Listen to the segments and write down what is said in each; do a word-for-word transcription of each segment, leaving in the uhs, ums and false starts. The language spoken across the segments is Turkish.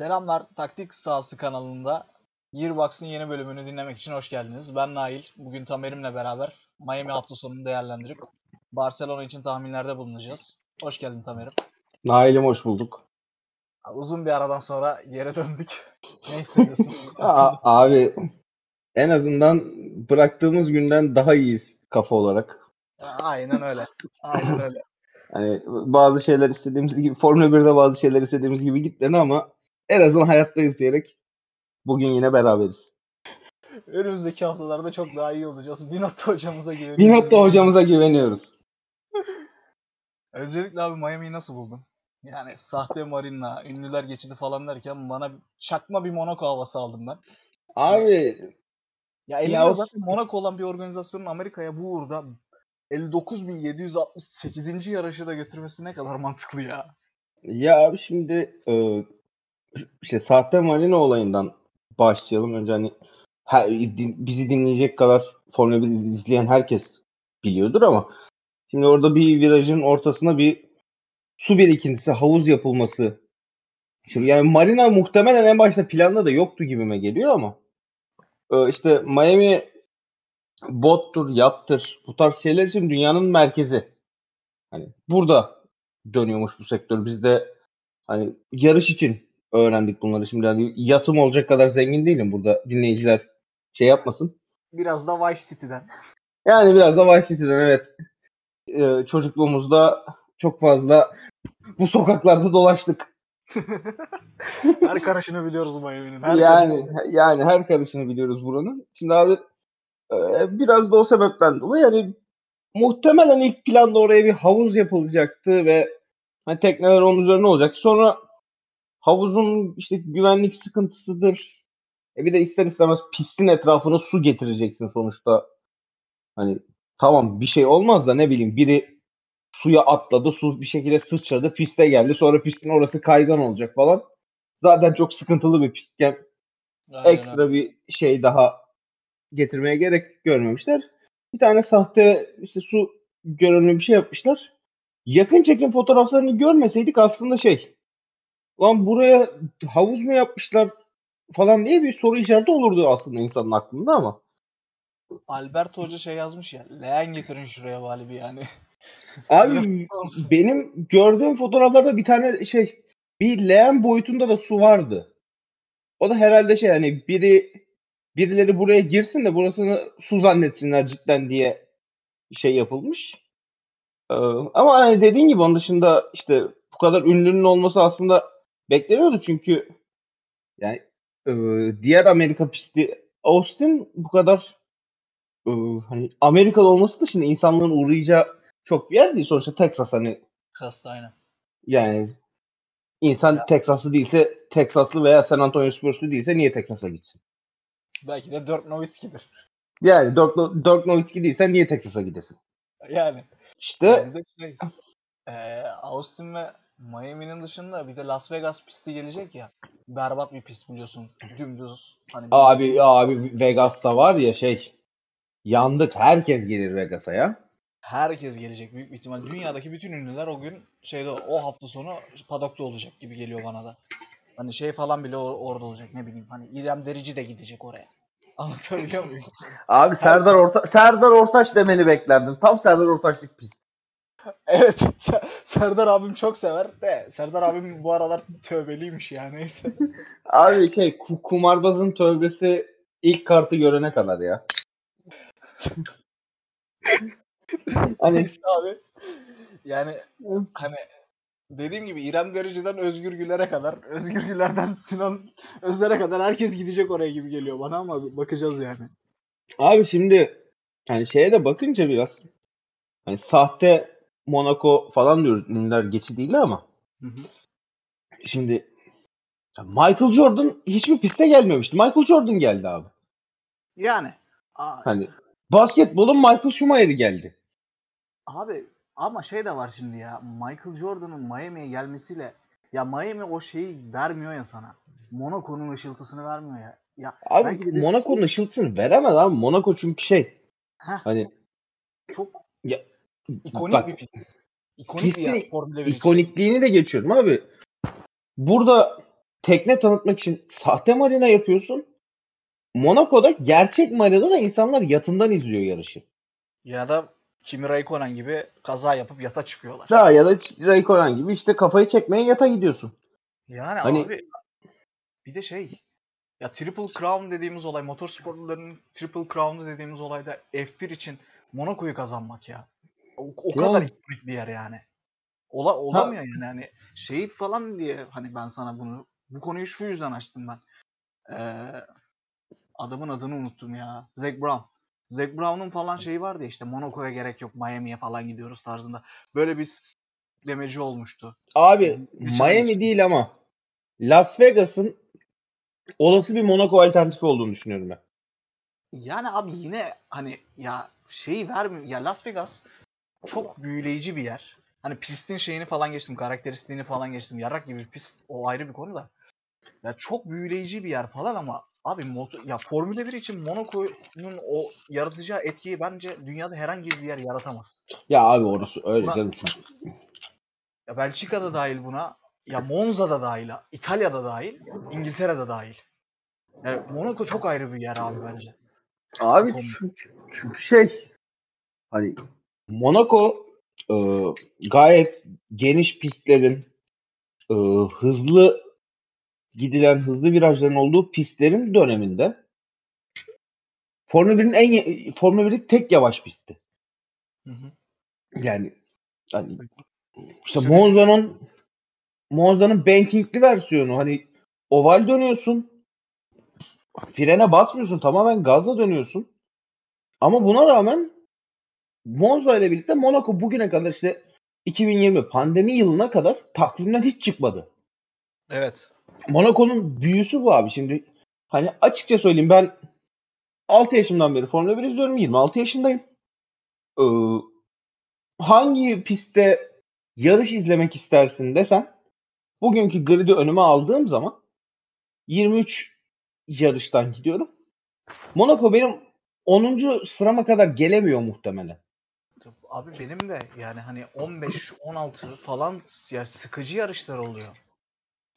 Selamlar, Taktik Sahası kanalında Yearbox'ın yeni bölümünü dinlemek için hoş geldiniz. Ben Nail. Bugün Tamer'imle beraber Miami hafta sonunu değerlendirip Barcelona için tahminlerde bulunacağız. Hoş geldin Tamer'im. Nail'im hoş bulduk. Uzun bir aradan sonra yere döndük. Ne hissediyorsun? Abi en azından bıraktığımız günden daha iyiyiz kafa olarak. Aynen öyle. Aynen öyle. Yani bazı şeyler istediğimiz gibi, Formula birde bazı şeyler istediğimiz gibi gitmedi ama en azından hayattayız diyerek bugün yine beraberiz. Önümüzdeki haftalarda çok daha iyi olacağız. Binotto hocamıza güveniyoruz. Binotto hocamıza güveniyoruz. Öncelikle abi Miami'yi nasıl buldun? Yani sahte marina, ünlüler geçidi falan derken bana çakma bir Monaco havası aldım ben. Abi. Ya elinde ya zaten Monaco olan bir organizasyonun Amerika'ya bu uğurda elli dokuz bin yedi yüz altmış sekizinci yarışı da götürmesi ne kadar mantıklı ya. Ya abi şimdi e, işte sahte marina olayından başlayalım. Önce hani her, bizi dinleyecek kadar Formula bir izleyen herkes biliyordur ama şimdi orada bir virajın ortasına bir su birikintisi, havuz yapılması. Şimdi yani marina muhtemelen en başta planda da yoktu gibime geliyor ama e, işte Miami bottur, yaptır. Bu tarz şeyler için dünyanın merkezi. Hani burada dönüyormuş bu sektör. Biz de hani yarış için öğrendik bunları. Şimdi hani yatım olacak kadar zengin değilim burada. Dinleyiciler şey yapmasın. Biraz da Vice City'den. Yani biraz da Vice City'den evet. Ee, çocukluğumuzda çok fazla bu sokaklarda dolaştık. Her karışını biliyoruz Miami'nin. Her yani karışını. yani her karışını biliyoruz buranın. Şimdi abi biraz da o sebepten dolayı yani muhtemelen ilk planda oraya bir havuz yapılacaktı ve hani tekneler onun üzerine olacaktı. Sonra havuzun işte güvenlik sıkıntısıdır. E bir de ister istemez pistin etrafına su getireceksin sonuçta. Hani tamam bir şey olmaz da ne bileyim biri suya atladı, su bir şekilde sıçradı, piste geldi. Sonra pistin orası kaygan olacak falan. Zaten çok sıkıntılı bir pistken aynen. Ekstra bir şey daha getirmeye gerek görmemişler. Bir tane sahte işte su görünümlü bir şey yapmışlar. Yakın çekim fotoğraflarını görmeseydik aslında şey lan buraya havuz mu yapmışlar falan diye bir soru işareti olurdu aslında insanın aklında ama. Albert Hoca şey yazmış ya leğen getirin şuraya vali bir yani. Abi benim gördüğüm fotoğraflarda bir tane şey bir leğen boyutunda da su vardı. O da herhalde şey hani biri Birileri buraya girsin de burasını su zannetsinler cidden diye şey yapılmış. Ee, ama hani dediğin gibi onun dışında işte bu kadar ünlünün olması aslında bekleniyordu. Çünkü yani e, diğer Amerika pisti Austin bu kadar e, hani Amerikalı olması dışında insanlığın uğrayacağı çok bir yer değil. Sonuçta Texas hani. Texas'ta aynen. Yani insan ya. Texaslı değilse Texaslı veya San Antonio Spurs'lu değilse niye Texas'a gitsin? Belki de Dirk Nowitzki'dir. Yani Dirk, Dirk Nowitzki değilsen niye Texas'a gidesin? Yani. İşte. Yani şey, e, Austin ve Miami'nin dışında bir de Las Vegas pisti gelecek ya. Berbat bir pist biliyorsun. Dümdüz. Hani abi bir... abi Vegas'ta var ya şey. Yandık. Herkes gelir Vegas'a ya. Herkes gelecek büyük bir ihtimal. Dünyadaki bütün ünlüler o gün şeyde o hafta sonu padokta olacak gibi geliyor bana da. Hani şey falan bile or- orada olacak ne bileyim. Hani İrem Derici de gidecek oraya. Anlatabiliyor muyum? Abi Serdar Orta- Serdar Ortaç demeni beklerdim. Tam Serdar Ortaçlık pist. Evet. Ser- Serdar abim çok sever de. Serdar abim bu aralar tövbeliymiş yani. Neyse. Abi şey kumarbazın tövbesi ilk kartı görene kadar ya. Hani... Neyse abi. Yani hani dediğim gibi İrem Derici'den Özgür Güler'e kadar, Özgür Güler'den Sinan Özler'e kadar herkes gidecek oraya gibi geliyor bana ama bakacağız yani. Abi şimdi yani şeye de bakınca biraz hani sahte Monaco falan diyoruz ünlüler geçidiyle ama hı hı. Şimdi Michael Jordan hiçbir piste gelmemişti. Michael Jordan geldi abi. Yani. Abi. Hani basketbolun Michael Schumacher'i geldi. Abi. Ama şey de var şimdi ya. Michael Jordan'ın Miami'ye gelmesiyle ya Miami o şeyi vermiyor ya sana. Monaco'nun ışıltısını vermiyor ya. Ya abi de... Monaco'nun ışıltısını veremez abi. Monaco çünkü şey. Heh, hani çok ya, ikonik bak, bir pist. İkonik pistin ikonikliğini de geçiyorum abi. Burada tekne tanıtmak için sahte marina yapıyorsun. Monaco'da gerçek marinada da insanlar yatından izliyor yarışı. Ya da Kimi Räikkönen gibi kaza yapıp yata çıkıyorlar. Daha ya da Räikkönen gibi işte kafayı çekmeye yata gidiyorsun. Yani hani... abi bir de şey ya Triple Crown dediğimiz olay, motorsporlarının Triple Crown'u dediğimiz olayda F bir için Monaco'yu kazanmak ya. O, o kadar ikonik bir yer yani. Ola, olamıyor ha. yani. Hani şehit falan diye hani ben sana bunu bu konuyu şu yüzden açtım ben. Ee, adamın adını unuttum ya. Zac Brown. Zac Brown'un falan şeyi vardı ya işte Monaco'ya gerek yok Miami'ye falan gidiyoruz tarzında. Böyle bir demeci olmuştu. Abi Geçen Miami işte. Değil ama Las Vegas'ın olası bir Monaco alternatifi olduğunu düşünüyorum ben. Yani abi yine hani ya şeyi vermiyor. Ya Las Vegas çok büyüleyici bir yer. Hani pistin şeyini falan geçtim. Karakteristiğini falan geçtim. Yarak gibi bir pist. O ayrı bir konu da. Ya çok büyüleyici bir yer falan ama abi motor, ya Formula bir için Monaco'nun o yaratacağı etkiyi bence dünyada herhangi bir yer yaratamaz. Ya abi orası öyle buna, canım. Ya Belçika'da dahil buna. Ya Monza'da dahil. İtalya'da dahil. İngiltere'de dahil. Yani Monaco çok ayrı bir yer abi bence. Abi çünkü, çünkü şey hani Monaco e, gayet geniş pistlerin e, hızlı gidilen hızlı virajların olduğu pistlerin döneminde Formula birin en Formula birlik tek yavaş pisti. Hı hı. Yani hani işte Monza'nın Monza'nın bankingli versiyonu hani oval dönüyorsun. Frene basmıyorsun. Tamamen gazla dönüyorsun. Ama buna rağmen Monza ile birlikte Monaco bugüne kadar işte iki bin yirmi pandemi yılına kadar takvimden hiç çıkmadı. Evet. Monaco'nun büyüsü bu abi. Şimdi hani açıkça söyleyeyim ben altı yaşımdan beri Formula bir izliyorum. yirmi altı yaşındayım. Ee, hangi pistte yarış izlemek istersin desen bugünkü gridi önüme aldığım zaman yirmi üç yarıştan gidiyorum. Monaco benim onuncu sırama kadar gelemiyor muhtemelen. Abi benim de yani hani on beş on altı falan ya sıkıcı yarışlar oluyor.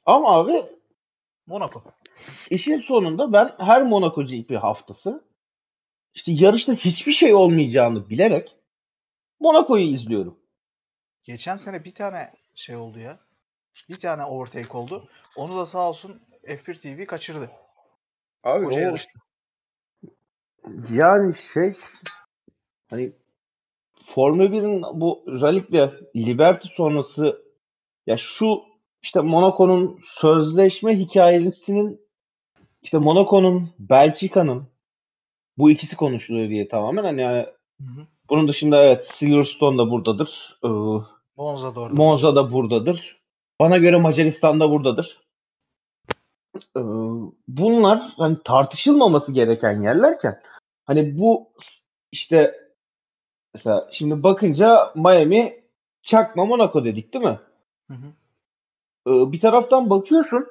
Ama abi Monaco. İşin sonunda ben her Monaco G P haftası işte yarışta hiçbir şey olmayacağını bilerek Monaco'yu izliyorum. Geçen sene bir tane şey oldu ya. Bir tane overtake oldu. Onu da sağ olsun F bir T V kaçırdı. Abi o, yani şey hani Formula birin bu özellikle Liberty sonrası ya şu işte Monaco'nun sözleşme hikayesinin işte Monaco'nun Belçika'nın bu ikisi konuşuluyor diye tamamen hani hı hı. Bunun dışında evet Silverstone da buradadır. Ee, Monza da orada. Monza da buradadır. Bana göre Macaristan da buradadır. Bunlar hani tartışılmaması gereken yerlerken hani bu işte mesela şimdi bakınca Miami çakma Monaco dedik değil mi? Hı hı. Bir taraftan bakıyorsun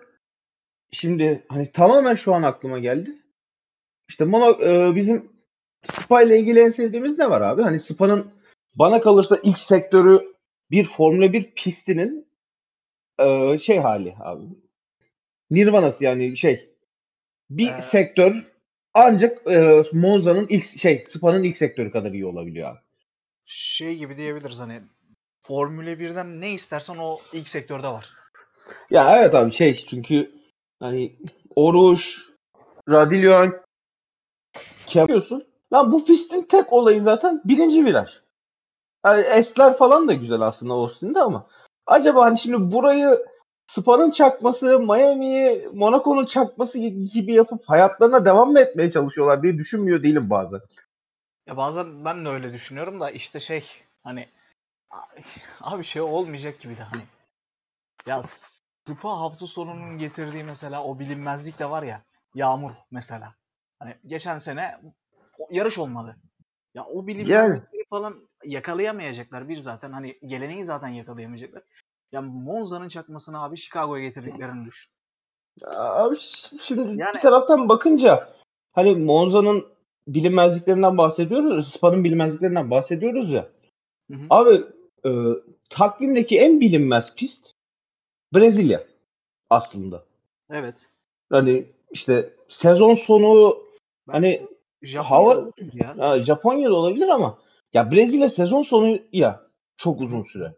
şimdi hani tamamen şu an aklıma geldi. İşte Monaco bizim Spa ile ilgili en sevdiğimiz ne var abi? Hani Spa'nın bana kalırsa ilk sektörü bir Formula bir pistinin şey hali abi. Nirvanası yani şey bir ee, sektör ancak e, Monza'nın ilk şey Spa'nın ilk sektörü kadar iyi olabiliyor abi. Şey gibi diyebiliriz hani Formula birden ne istersen o ilk sektörde var. Ya evet abi şey çünkü hani Oruç, Radilyon yapıyorsun. Lan bu pistin tek olayı zaten birinci viraj. Yani S'ler falan da güzel aslında Austin'de ama acaba hani şimdi burayı Spa'nın çakması, Miami'yi, Monaco'nun çakması gibi yapıp hayatlarına devam mı etmeye çalışıyorlar diye düşünmüyor değilim bazen. Ya bazen ben de öyle düşünüyorum da işte şey hani abi şey olmayacak gibi de hani ya Spa hafta sonunun getirdiği mesela o bilinmezlik de var ya yağmur mesela. Hani geçen sene yarış olmadı. Ya o bilinmezlikleri yani. Falan yakalayamayacaklar bir zaten hani geleneği zaten yakalayamayacaklar. Ya Monza'nın çakmasını abi Chicago'ya getirdiklerini düşün. Abi şimdi yani, bir taraftan bakınca hani Monza'nın bilinmezliklerinden bahsediyoruz, Spa'nın bilinmezliklerinden bahsediyoruz ya. Hı hı. Abi e, takvimdeki en bilinmez pist Brezilya aslında. Evet. Hani işte sezon sonu ben hani Japonya hava ya. Japonya'da olabilir ama ya Brezilya sezon sonu ya çok uzun süre.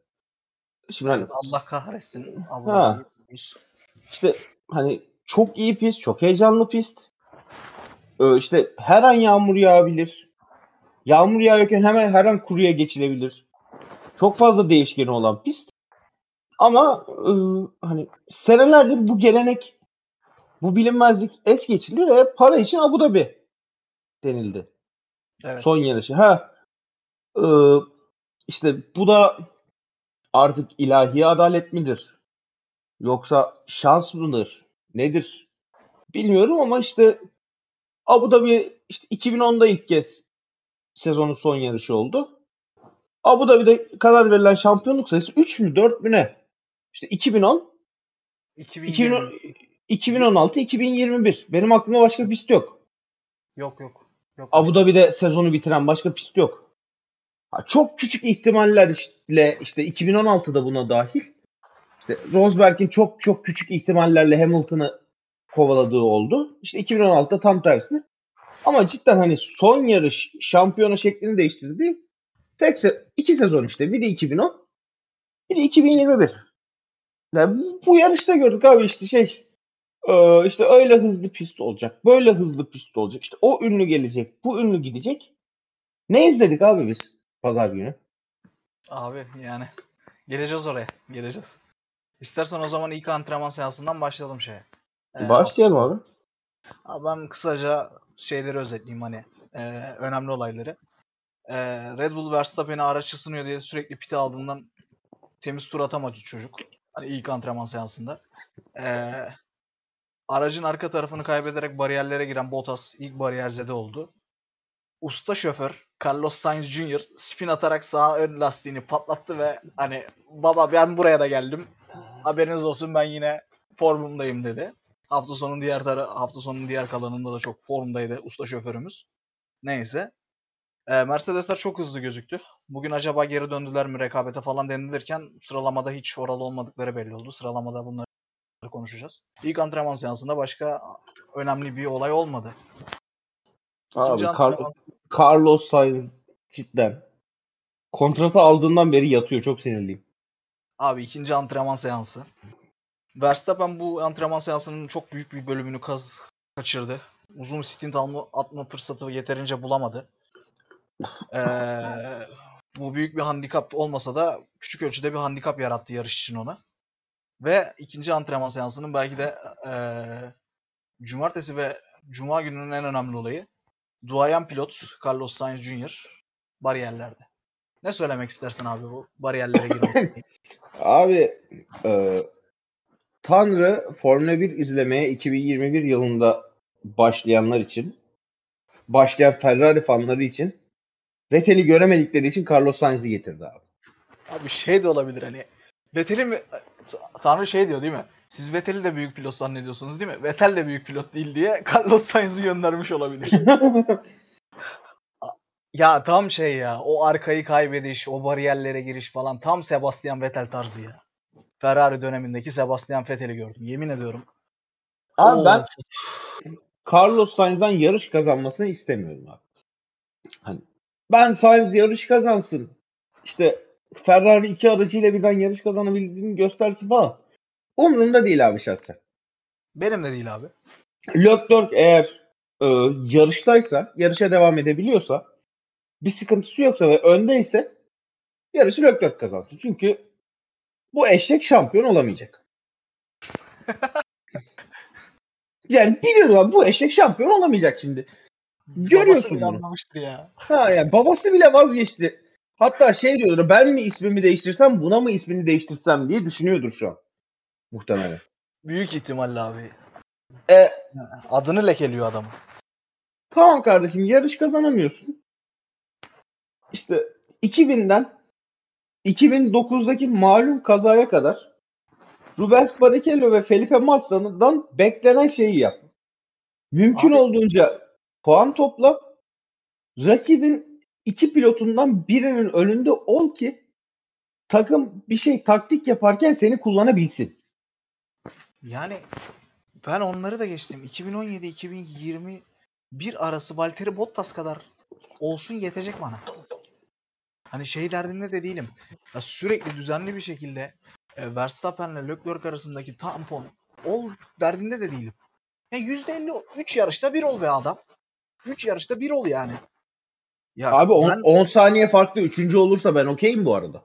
Şimdi hani Allah kahretsin Abu Dhabi. İşte hani çok iyi pist, çok heyecanlı pist. Ee, işte her an yağmur yağabilir. Yağmur yağıyorken hemen her an kuruya geçilebilir. Çok fazla değişkeni olan pist. Ama e, hani senelerdir bu gelenek, bu bilinmezlik es geçildi ve para için Abu Dhabi denildi. Evet. Son yarışı. Ha, e, işte bu da artık ilahi adalet midir? Yoksa şans mıdır? Nedir? Bilmiyorum ama işte Abu Dhabi işte iki bin onda ilk kez sezonun son yarışı oldu. Abu Dhabi'de karar verilen şampiyonluk sayısı üç mü dört mü ne? İşte iki bin on, iki bin on altı, iki bin yirmi bir Benim aklımda başka pist yok. Yok yok. yok Abu Dhabi'de sezonu bitiren başka pist yok. Ha, çok küçük ihtimallerle işte iki bin on altıda buna dahil. İşte Rosberg'in çok çok küçük ihtimallerle Hamilton'ı kovaladığı oldu. İşte iki bin on altıda tam tersi. Ama cidden hani son yarış şampiyona şeklini değiştirdi. Tek se- iki sezon işte. Biri iki bin on, biri iki bin yirmi bir. Yani bu, bu yarışta gördük abi işte şey e, işte öyle hızlı pist olacak. Böyle hızlı pist olacak. İşte o ünlü gelecek. Bu ünlü gidecek. Ne izledik abi biz pazar günü? Abi yani geleceğiz oraya. Geleceğiz. İstersen o zaman ilk antrenman seansından başlayalım şeye. Ee, Başlayalım abi. abi. Ben kısaca şeyleri özetleyeyim hani e, önemli olayları. Red Bull Verstappen'e araç ısınıyor diye sürekli pite aldığından temiz tur atamadı çocuk. Hani ilk antrenman seansında. Ee, aracın arka tarafını kaybederek bariyerlere giren Bottas ilk bariyerzede oldu. Usta şoför Carlos Sainz Junior spin atarak sağ ön lastiğini patlattı ve hani baba ben buraya da geldim. Haberiniz olsun ben yine formumdayım dedi. Hafta sonunun diğer tar- hafta sonunun diğer kalanında da çok formdaydı usta şoförümüz. Neyse. Mercedesler çok hızlı gözüktü. Bugün acaba geri döndüler mi rekabete falan denilirken sıralamada hiç oralı olmadıkları belli oldu. Sıralamada bunları konuşacağız. İlk antrenman seansında başka önemli bir olay olmadı. Abi, antrenman... Carlos Sainz cidden kontratı aldığından beri yatıyor. Çok sinirliyim. Abi ikinci antrenman seansı. Verstappen bu antrenman seansının çok büyük bir bölümünü kaz- kaçırdı. Uzun stint atma fırsatı yeterince bulamadı. ee, bu büyük bir handikap olmasa da küçük ölçüde bir handikap yarattı yarış için ona. Ve ikinci antrenman seansının belki de e, cumartesi ve cuma gününün en önemli olayı duayen pilot Carlos Sainz Junior bariyerlerde. Ne söylemek istersin abi bu bariyerlere girmesi? Abi e, Tanrı Formula bir izlemeye iki bin yirmi bir yılında başlayanlar için, başlayan Ferrari fanları için, Vettel'i göremedikleri için Carlos Sainz'i getirdi abi. Abi şey de olabilir hani. Vettel'i mi? Tanrı şey diyor değil mi? Siz Vettel'i de büyük pilot zannediyorsunuz değil mi? Vettel de büyük pilot değil diye Carlos Sainz'i göndermiş olabilir. Ya tam şey ya. O arkayı kaybediş, o bariyerlere giriş falan. Tam Sebastian Vettel tarzı ya. Ferrari dönemindeki Sebastian Vettel'i gördüm. Yemin ediyorum. Abi Oo. ben Carlos Sainz'dan yarış kazanmasını istemiyorum abi. Hani ben Sainz yarış kazansın. İşte Ferrari iki aracıyla birden yarış kazanabildiğini göstersin falan. Umurumda değil abi şahsen. Benim de değil abi. Leclerc eğer e, yarıştaysa, yarışa devam edebiliyorsa, bir sıkıntısı yoksa ve öndeyse yarışı Leclerc kazansın. Çünkü bu eşek şampiyon olamayacak. Yani biliyorum abi, bu eşek şampiyon olamayacak şimdi. Görüyorsun bunu. Anlamıştır ya. Ha yani babası bile vazgeçti. Hatta şey diyordur, ben mi ismimi değiştirsem, buna mı ismini değiştirsem diye düşünüyordur şu an. Muhtemelen. Büyük ihtimalle abi. E, Adını lekeliyor adam. Tamam kardeşim, yarış kazanamıyorsun. İşte iki binden iki bin dokuzdaki malum kazaya kadar Rubens Barrichello ve Felipe Massa'dan beklenen şeyi yap. Mümkün abi, olduğunca puan topla. Rakibin iki pilotundan birinin önünde ol ki takım bir şey taktik yaparken seni kullanabilsin. Yani ben onları da geçtim. iki bin on yedi iki bin yirmi bir arası Valtteri Bottas kadar olsun yetecek bana. Hani şey derdinde de değilim. Ya sürekli düzenli bir şekilde e, Verstappen'le Leclerc arasındaki tampon ol derdinde de değilim. Ya yüzde elli üç yarışta bir ol be adam. üç yarışta bir ol yani. Ya abi on saniye farklı üçüncü olursa ben okeyim bu arada.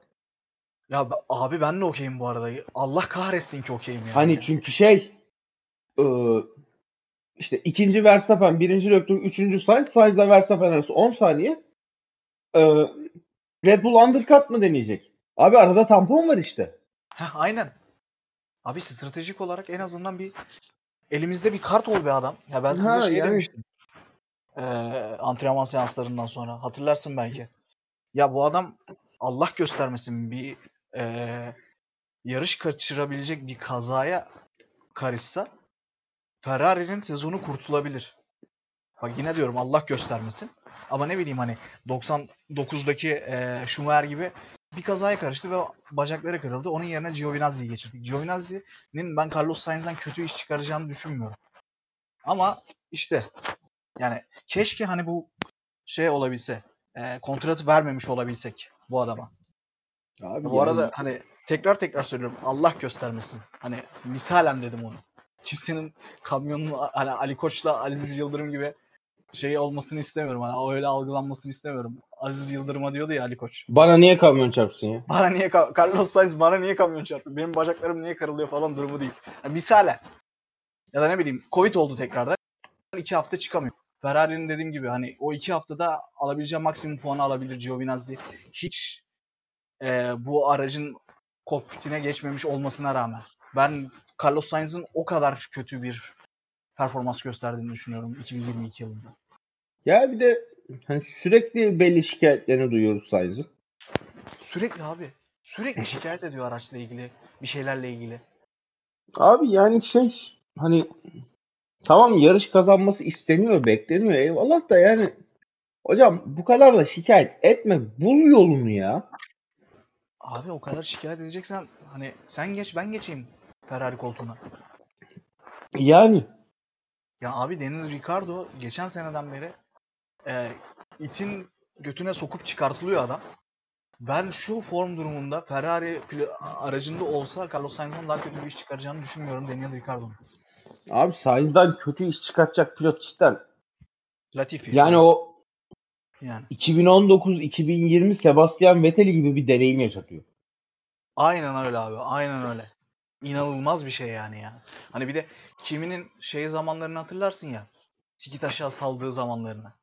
Ya abi ben de okeyim bu arada. Allah kahretsin ki okeyim yani. Hani çünkü şey ıı, işte ikinci Verstappen, birinci Leclerc, üçüncü Sainz, Sainz'la Verstappen arası on saniye ıı, Red Bull undercut mı deneyecek? Abi arada tampon var işte. Heh, aynen. Abi stratejik olarak en azından bir elimizde bir kart ol be adam. Ya ben size ha, şey yani... demiştim. Ee, antrenman seanslarından sonra. Hatırlarsın belki. Ya bu adam Allah göstermesin bir e, yarış kaçırabilecek bir kazaya karışsa Ferrari'nin sezonu kurtulabilir. Bak yine diyorum Allah göstermesin. Ama ne bileyim hani doksan dokuzdaki e, Schumacher gibi bir kazaya karıştı ve bacakları kırıldı. Onun yerine Giovinazzi'yi geçirdik. Giovinazzi'nin ben Carlos Sainz'dan kötü iş çıkaracağını düşünmüyorum. Ama işte yani keşke hani bu şey olabilse, e, kontratı vermemiş olabilsek bu adama. Abi bu yani... arada hani tekrar tekrar söylüyorum Allah göstermesin. Hani misalen dedim onu. Kimsenin kamyonunu hani Ali Koç'la Aziz Yıldırım gibi şey olmasını istemiyorum. Hani öyle algılanmasını istemiyorum. Aziz Yıldırım'a diyordu ya Ali Koç. Bana niye kamyon çarpsın ya? Bana niye Carlos Sainz bana niye kamyon çarptı? Benim bacaklarım niye kırılıyor falan durumu değil. Yani misale. Ya da ne bileyim Covid oldu tekrardan. İki hafta çıkamıyor. Ferrari'nin dediğim gibi hani o iki haftada alabileceği maksimum puanı alabilir Giovinazzi. Hiç e, bu aracın kokpitine geçmemiş olmasına rağmen. Ben Carlos Sainz'ın o kadar kötü bir performans gösterdiğini düşünüyorum iki bin yirmi iki yılında. Ya bir de hani sürekli belli şikayetlerini duyuyoruz Sainz'ın. Sürekli abi. Sürekli şikayet ediyor araçla ilgili. Bir şeylerle ilgili. Abi yani şey hani tamam yarış kazanması isteniyor, bekleniyor. Eyvallah da yani hocam bu kadar da şikayet etme. Bul yolunu ya. Abi o kadar şikayet edeceksen hani sen geç ben geçeyim Ferrari koltuğuna. Yani ya abi Deniz Ricardo geçen seneden beri e, itin götüne sokup çıkartılıyor adam. Ben şu form durumunda Ferrari aracında olsa Carlos Sainz'dan daha kötü bir iş çıkaracağını düşünmüyorum Daniel Ricciardo'nun. Abi Sainz'dan kötü iş çıkartacak pilot cidden. Latifi. Yani o yani. iki bin on dokuz iki bin yirmi Sebastian Vettel gibi bir deneyim yaşatıyor. Aynen öyle abi. Aynen öyle. İnanılmaz bir şey yani ya. Hani bir de Kimi'nin şey zamanlarını hatırlarsın ya. Sikit aşağı saldığı zamanlarını.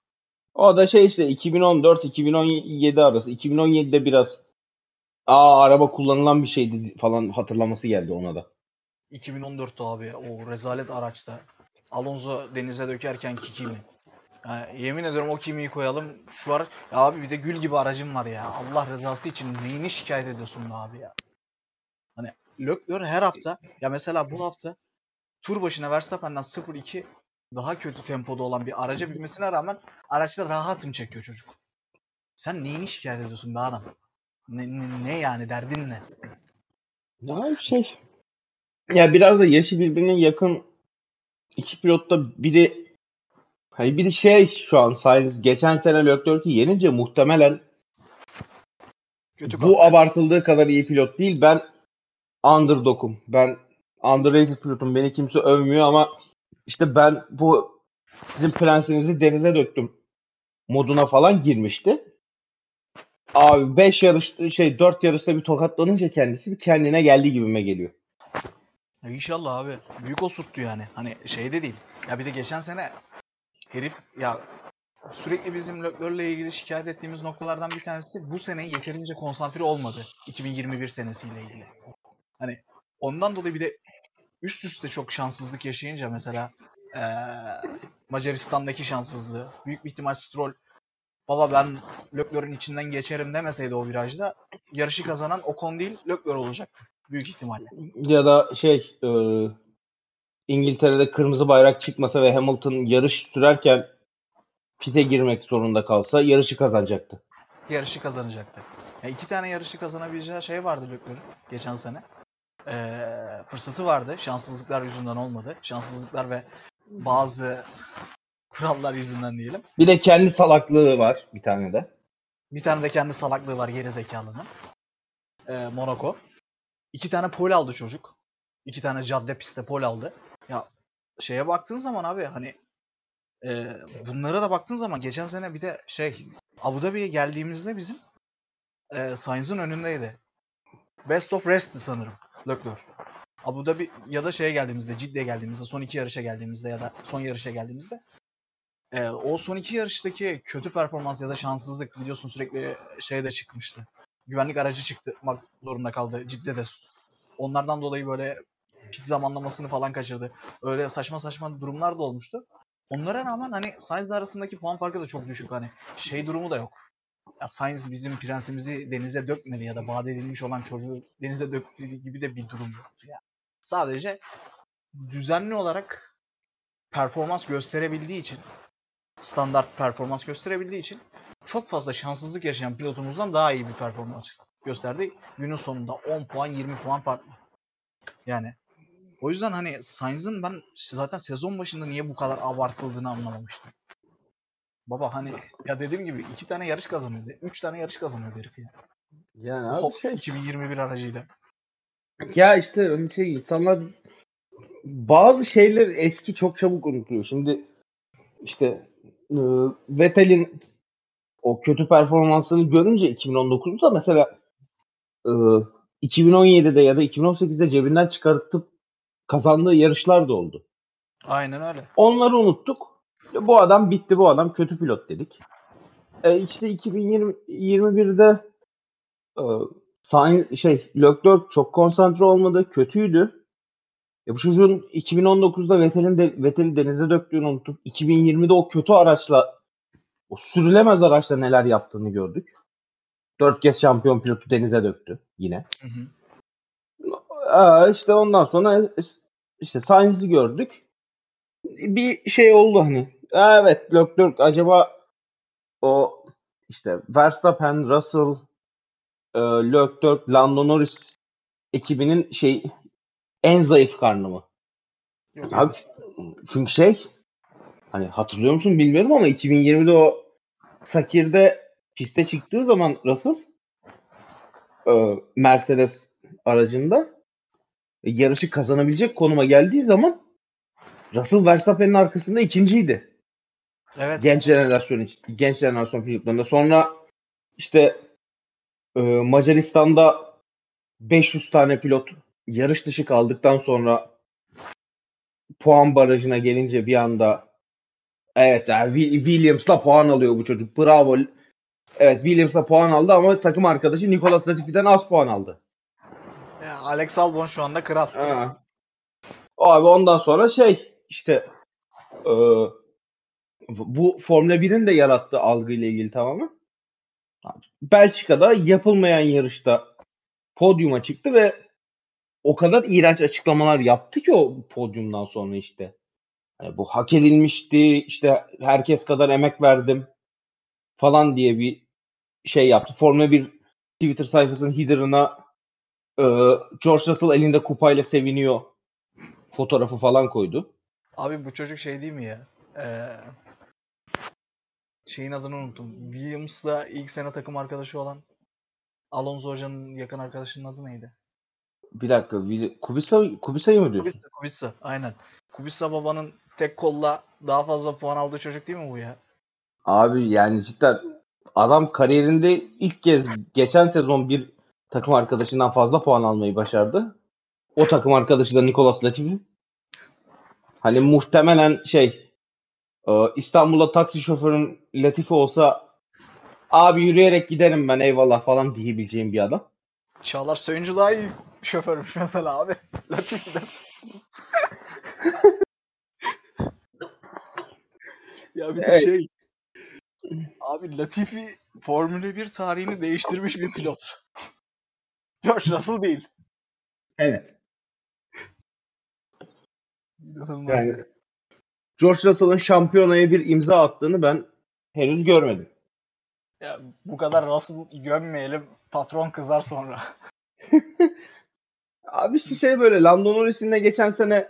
O da şey işte iki bin on dört iki bin on yedi arası. iki bin on yedide biraz aa araba kullanılan bir şeydi falan hatırlaması geldi ona da. iki bin on dörtte abi o rezalet araçta. Alonso denize dökerken ki Kimi. Yani yemin ediyorum o Kimi'yi koyalım. Şu ara... ya abi bir de gül gibi aracım var ya. Allah rızası için neyini şikayet ediyorsun da abi ya. Hani Leclerc her hafta ya mesela bu hafta tur başına Verstappen'den sıfır iki daha kötü tempoda olan bir araca binmesine rağmen araçta rahatım çekiyor çocuk. Sen neyini şikayet ediyorsun be adam? Ne, ne, ne yani derdin ne? Ya şey ya biraz da yaşı birbirine yakın iki pilotta biri hani biri şey şu an Sainz geçen sene Leclerc'i yenince muhtemelen kötü bu abartıldığı kadar iyi pilot değil. Ben underdog'um. Ben underrated pilotum. Beni kimse övmüyor ama işte ben bu sizin prensinizi denize döktüm moduna falan girmişti. Abi beş yarışta şey dört yarışta bir tokatlanınca kendisi bir kendine geldi gibime geliyor. İnşallah abi. Büyük osurttu yani. Hani şey de değil. Ya bir de geçen sene herif ya sürekli bizim Leclerc'le ilgili şikayet ettiğimiz noktalardan bir tanesi bu sene yeterince konsantre olmadı. iki bin yirmi bir senesiyle ilgili. Hani ondan dolayı bir de üst üste çok şanssızlık yaşayınca mesela ee, Macaristan'daki şanssızlığı büyük bir ihtimal Stroll baba ben Leclerc'in içinden geçerim demeseydi o virajda yarışı kazanan Ocon değil Leclerc olacak büyük ihtimalle. Ya da şey e, İngiltere'de kırmızı bayrak çıkmasa ve Hamilton yarış sürerken pite girmek zorunda kalsa yarışı kazanacaktı. Yarışı kazanacaktı. Yani iki tane yarışı kazanabileceği şey vardı Leclerc'in geçen sene. e, fırsatı vardı. Şanssızlıklar yüzünden olmadı. Şanssızlıklar ve bazı kurallar yüzünden diyelim. Bir de kendi salaklığı var bir tane de. Bir tane de kendi salaklığı var geri zekalının. E, Monaco. İki tane pole aldı çocuk. İki tane cadde pistte pole aldı. Ya şeye baktığın zaman abi hani e, bunlara da baktığın zaman geçen sene bir de şey Abu Dhabi'ye geldiğimizde bizim e, Sainz'ın önündeydi. Best of rest'ti sanırım Leclerc. Abu Dhabi ya da şeye geldiğimizde, Cidde'ye geldiğimizde, son iki yarışa geldiğimizde ya da son yarışa geldiğimizde e, o son iki yarıştaki kötü performans ya da şanssızlık biliyorsun sürekli şeye de çıkmıştı. Güvenlik aracı çıkmak zorunda kaldı Cidde'de. Onlardan dolayı böyle pit zamanlamasını falan kaçırdı. Öyle saçma saçma durumlar da olmuştu. Onlara rağmen hani Sainz arasındaki puan farkı da çok düşük. Hani şey durumu da yok. Ya Sainz bizim prensimizi denize dökmedi ya da vaat edilmiş olan çocuğu denize döktüğü gibi de bir durum yok. Yani sadece düzenli olarak performans gösterebildiği için, standart performans gösterebildiği için çok fazla şanssızlık yaşayan pilotumuzdan daha iyi bir performans gösterdi. Günün sonunda on puan yirmi puan farklı. Yani o yüzden hani Sainz'ın ben zaten sezon başında niye bu kadar abartıldığını anlamamıştım. Baba hani ya dediğim gibi iki tane yarış kazanıyordu. Üç tane yarış kazanıyordu herif ya. Yani abi şey. iki bin yirmi bir aracıyla. Ya işte öyle şey insanlar bazı şeyler eski çok çabuk unutuluyor. Şimdi işte e, Vettel'in o kötü performansını görünce iki bin on dokuzda mesela e, iki bin on yedide ya da iki bin on sekizde cebinden çıkartıp kazandığı yarışlar da oldu. Aynen öyle. Onları unuttuk. Bu adam bitti, bu adam kötü pilot dedik. E işte iki bin yirmi birde e, Sainz, şey Leclerc çok konsantre olmadı, kötüydü. E bu çocuğun iki bin on dokuzda Vettel'in de, Vettel'i denize döktüğünü unutup iki bin yirmide o kötü araçla, o sürülemez araçla neler yaptığını gördük. Dört kez şampiyon pilotu denize döktü yine. Hı hı. Aa, işte ondan sonra işte Sainz'i gördük. Bir şey oldu hani. Evet, Leclerc acaba o işte Verstappen, Russell, e, Leclerc, Lando Norris ekibinin şey en zayıf karnı mı? Yok, abi, çünkü şey hani hatırlıyor musun bilmiyorum ama iki bin yirmide o Sakir'de piste çıktığı zaman Russell e, Mercedes aracında yarışı kazanabilecek konuma geldiği zaman Russell Verstappen'in arkasında ikinciydi. Evet. Genç jenerasyon için, genç jenerasyon pilotlarında. Sonra işte e, Macaristan'da beş yüz tane pilot yarış dışı kaldıktan sonra puan barajına gelince bir anda evet yani Williams'la puan alıyor bu çocuk. Bravo. Evet, Williams'la puan aldı ama takım arkadaşı Nicolas Latifi'den az puan aldı. Alex Albon şu anda kral. Ha. Abi ondan sonra şey işte e, bu Formula birin de yarattığı algıyla ilgili tamamen. Belçika'da yapılmayan yarışta podyuma çıktı ve o kadar iğrenç açıklamalar yaptı ki o podyumdan sonra işte. Yani bu hak edilmişti işte herkes kadar emek verdim falan diye bir şey yaptı. Formula bir Twitter sayfasının header'ına George Russell elinde kupayla seviniyor fotoğrafı falan koydu. Abi bu çocuk şey değil mi ya? Ee, şeyin adını unuttum. Williams'la ilk sene takım arkadaşı olan Alonso Hoca'nın yakın arkadaşının adı neydi? Bir dakika. Kubica, Kubica'yı mı diyorsun? Kubica, Kubica. Aynen. Kubica babanın tek kolla daha fazla puan aldığı çocuk değil mi bu ya? Abi yani cidden adam kariyerinde ilk kez geçen sezon bir takım arkadaşından fazla puan almayı başardı. O takım arkadaşı da Nicolas Latifi. Hani muhtemelen şey İstanbul'da taksi şoförün Latifi olsa abi yürüyerek giderim ben eyvallah falan diyebileceğim bir adam. Çağlar Söyüncü daha iyi şoförmüş mesela abi. Latifi'den. Ya bir de evet. şey abi Latifi Formula bir tarihini değiştirmiş bir pilot. George Russell değil. Evet. Yani George Russell'ın şampiyonaya bir imza attığını ben henüz görmedim. Ya bu kadar Russell gömmeyelim. Patron kızar sonra. Abi işte şey böyle Lando Norris'in de geçen sene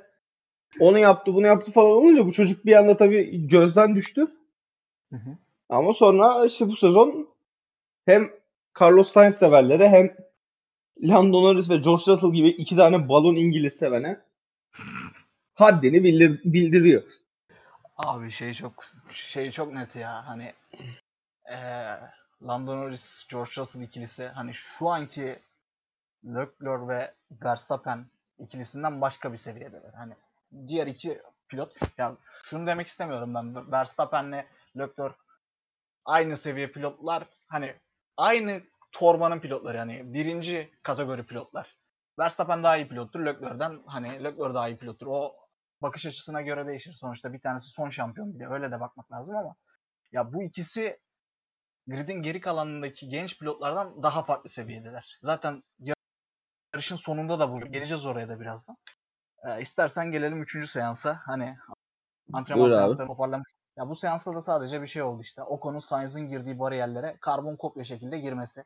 onu yaptı bunu yaptı falan olunca bu çocuk bir anda tabii gözden düştü. Hı hı. Ama sonra işte bu sezon hem Carlos Sainz severlere hem Lando Norris ve George Russell gibi iki tane balon İngiliz sevene haddini bildir- bildiriyor. Abi şey çok şey çok net ya hani e, Lando Norris George Russell ikilisi hani şu anki Leclerc ve Verstappen ikilisinden başka bir seviyedeler. Hani diğer iki pilot ya şunu demek istemiyorum ben Verstappen'le Leclerc aynı seviye pilotlar hani aynı torbanın pilotları yani birinci kategori pilotlar. Verstappen daha iyi pilottur Leclerc'den hani Leclerc daha iyi pilottur. O bakış açısına göre değişir sonuçta bir tanesi son şampiyon bir de öyle de bakmak lazım ama ya bu ikisi gridin geri kalanındaki genç pilotlardan daha farklı seviyedeler. Zaten yarışın sonunda da bu geleceğiz oraya da birazdan. Ee, istersen gelelim üçüncü seansa. Hani antrenman seansları toparlamış. Ya bu seansta da sadece bir şey oldu işte. Ocon'un Sainz'ın girdiği bariyerlere karbon kopya şekilde girmesi.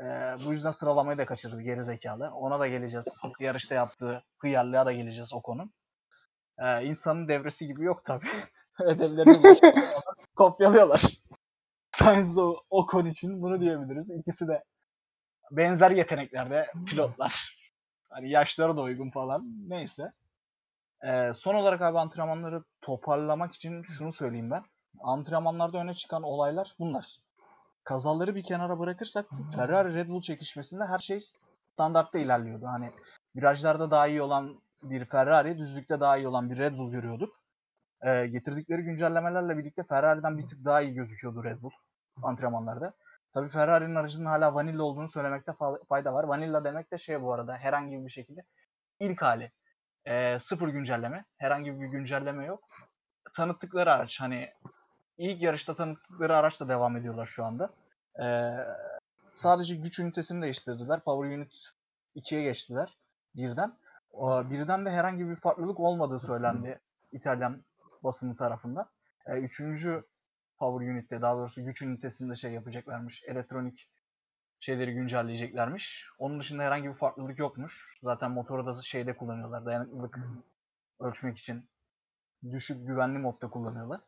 Ee, bu yüzden sıralamayı da kaçırdı gerizekalı. Ona da geleceğiz. Yarışta yaptığı hıyarlığa da geleceğiz Ocon'un. Ee, insanın devresi gibi yok tabii. Ödevlerini kopyalıyorlar. Sainz o Ocon için bunu diyebiliriz. İkisi de benzer yeteneklerde pilotlar. Hani yaşları da uygun falan. Neyse. Ee, son olarak abi antrenmanları toparlamak için şunu söyleyeyim ben. Antrenmanlarda öne çıkan olaylar bunlar. Kazaları bir kenara bırakırsak Ferrari Red Bull çekişmesinde her şey standartta ilerliyordu. Hani virajlarda daha iyi olan bir Ferrari, düzlükte daha iyi olan bir Red Bull görüyorduk. Ee, getirdikleri güncellemelerle birlikte Ferrari'den bir tık daha iyi gözüküyordu Red Bull antrenmanlarda. Tabii Ferrari'nin aracının hala vanilla olduğunu söylemekte fayda var. Vanilla demek de şey bu arada herhangi bir şekilde ilk hali. E, sıfır güncelleme. Herhangi bir güncelleme yok. Tanıttıkları araç hani ilk yarışta tanıttıkları araçla devam ediyorlar şu anda. E, sadece güç ünitesini değiştirdiler. Power Unit ikiye geçtiler. Birden. O, birden de herhangi bir farklılık olmadığı söylendi İtalyan basını tarafından. E, üçüncü Power Unit'te daha doğrusu güç ünitesinde şey yapacaklarmış. Elektronik şeyleri güncelleyeceklermiş. Onun dışında herhangi bir farklılık yokmuş. Zaten motoru da şeyde kullanıyorlar. Dayanıklılık ölçmek için düşük güvenli modda kullanıyorlar.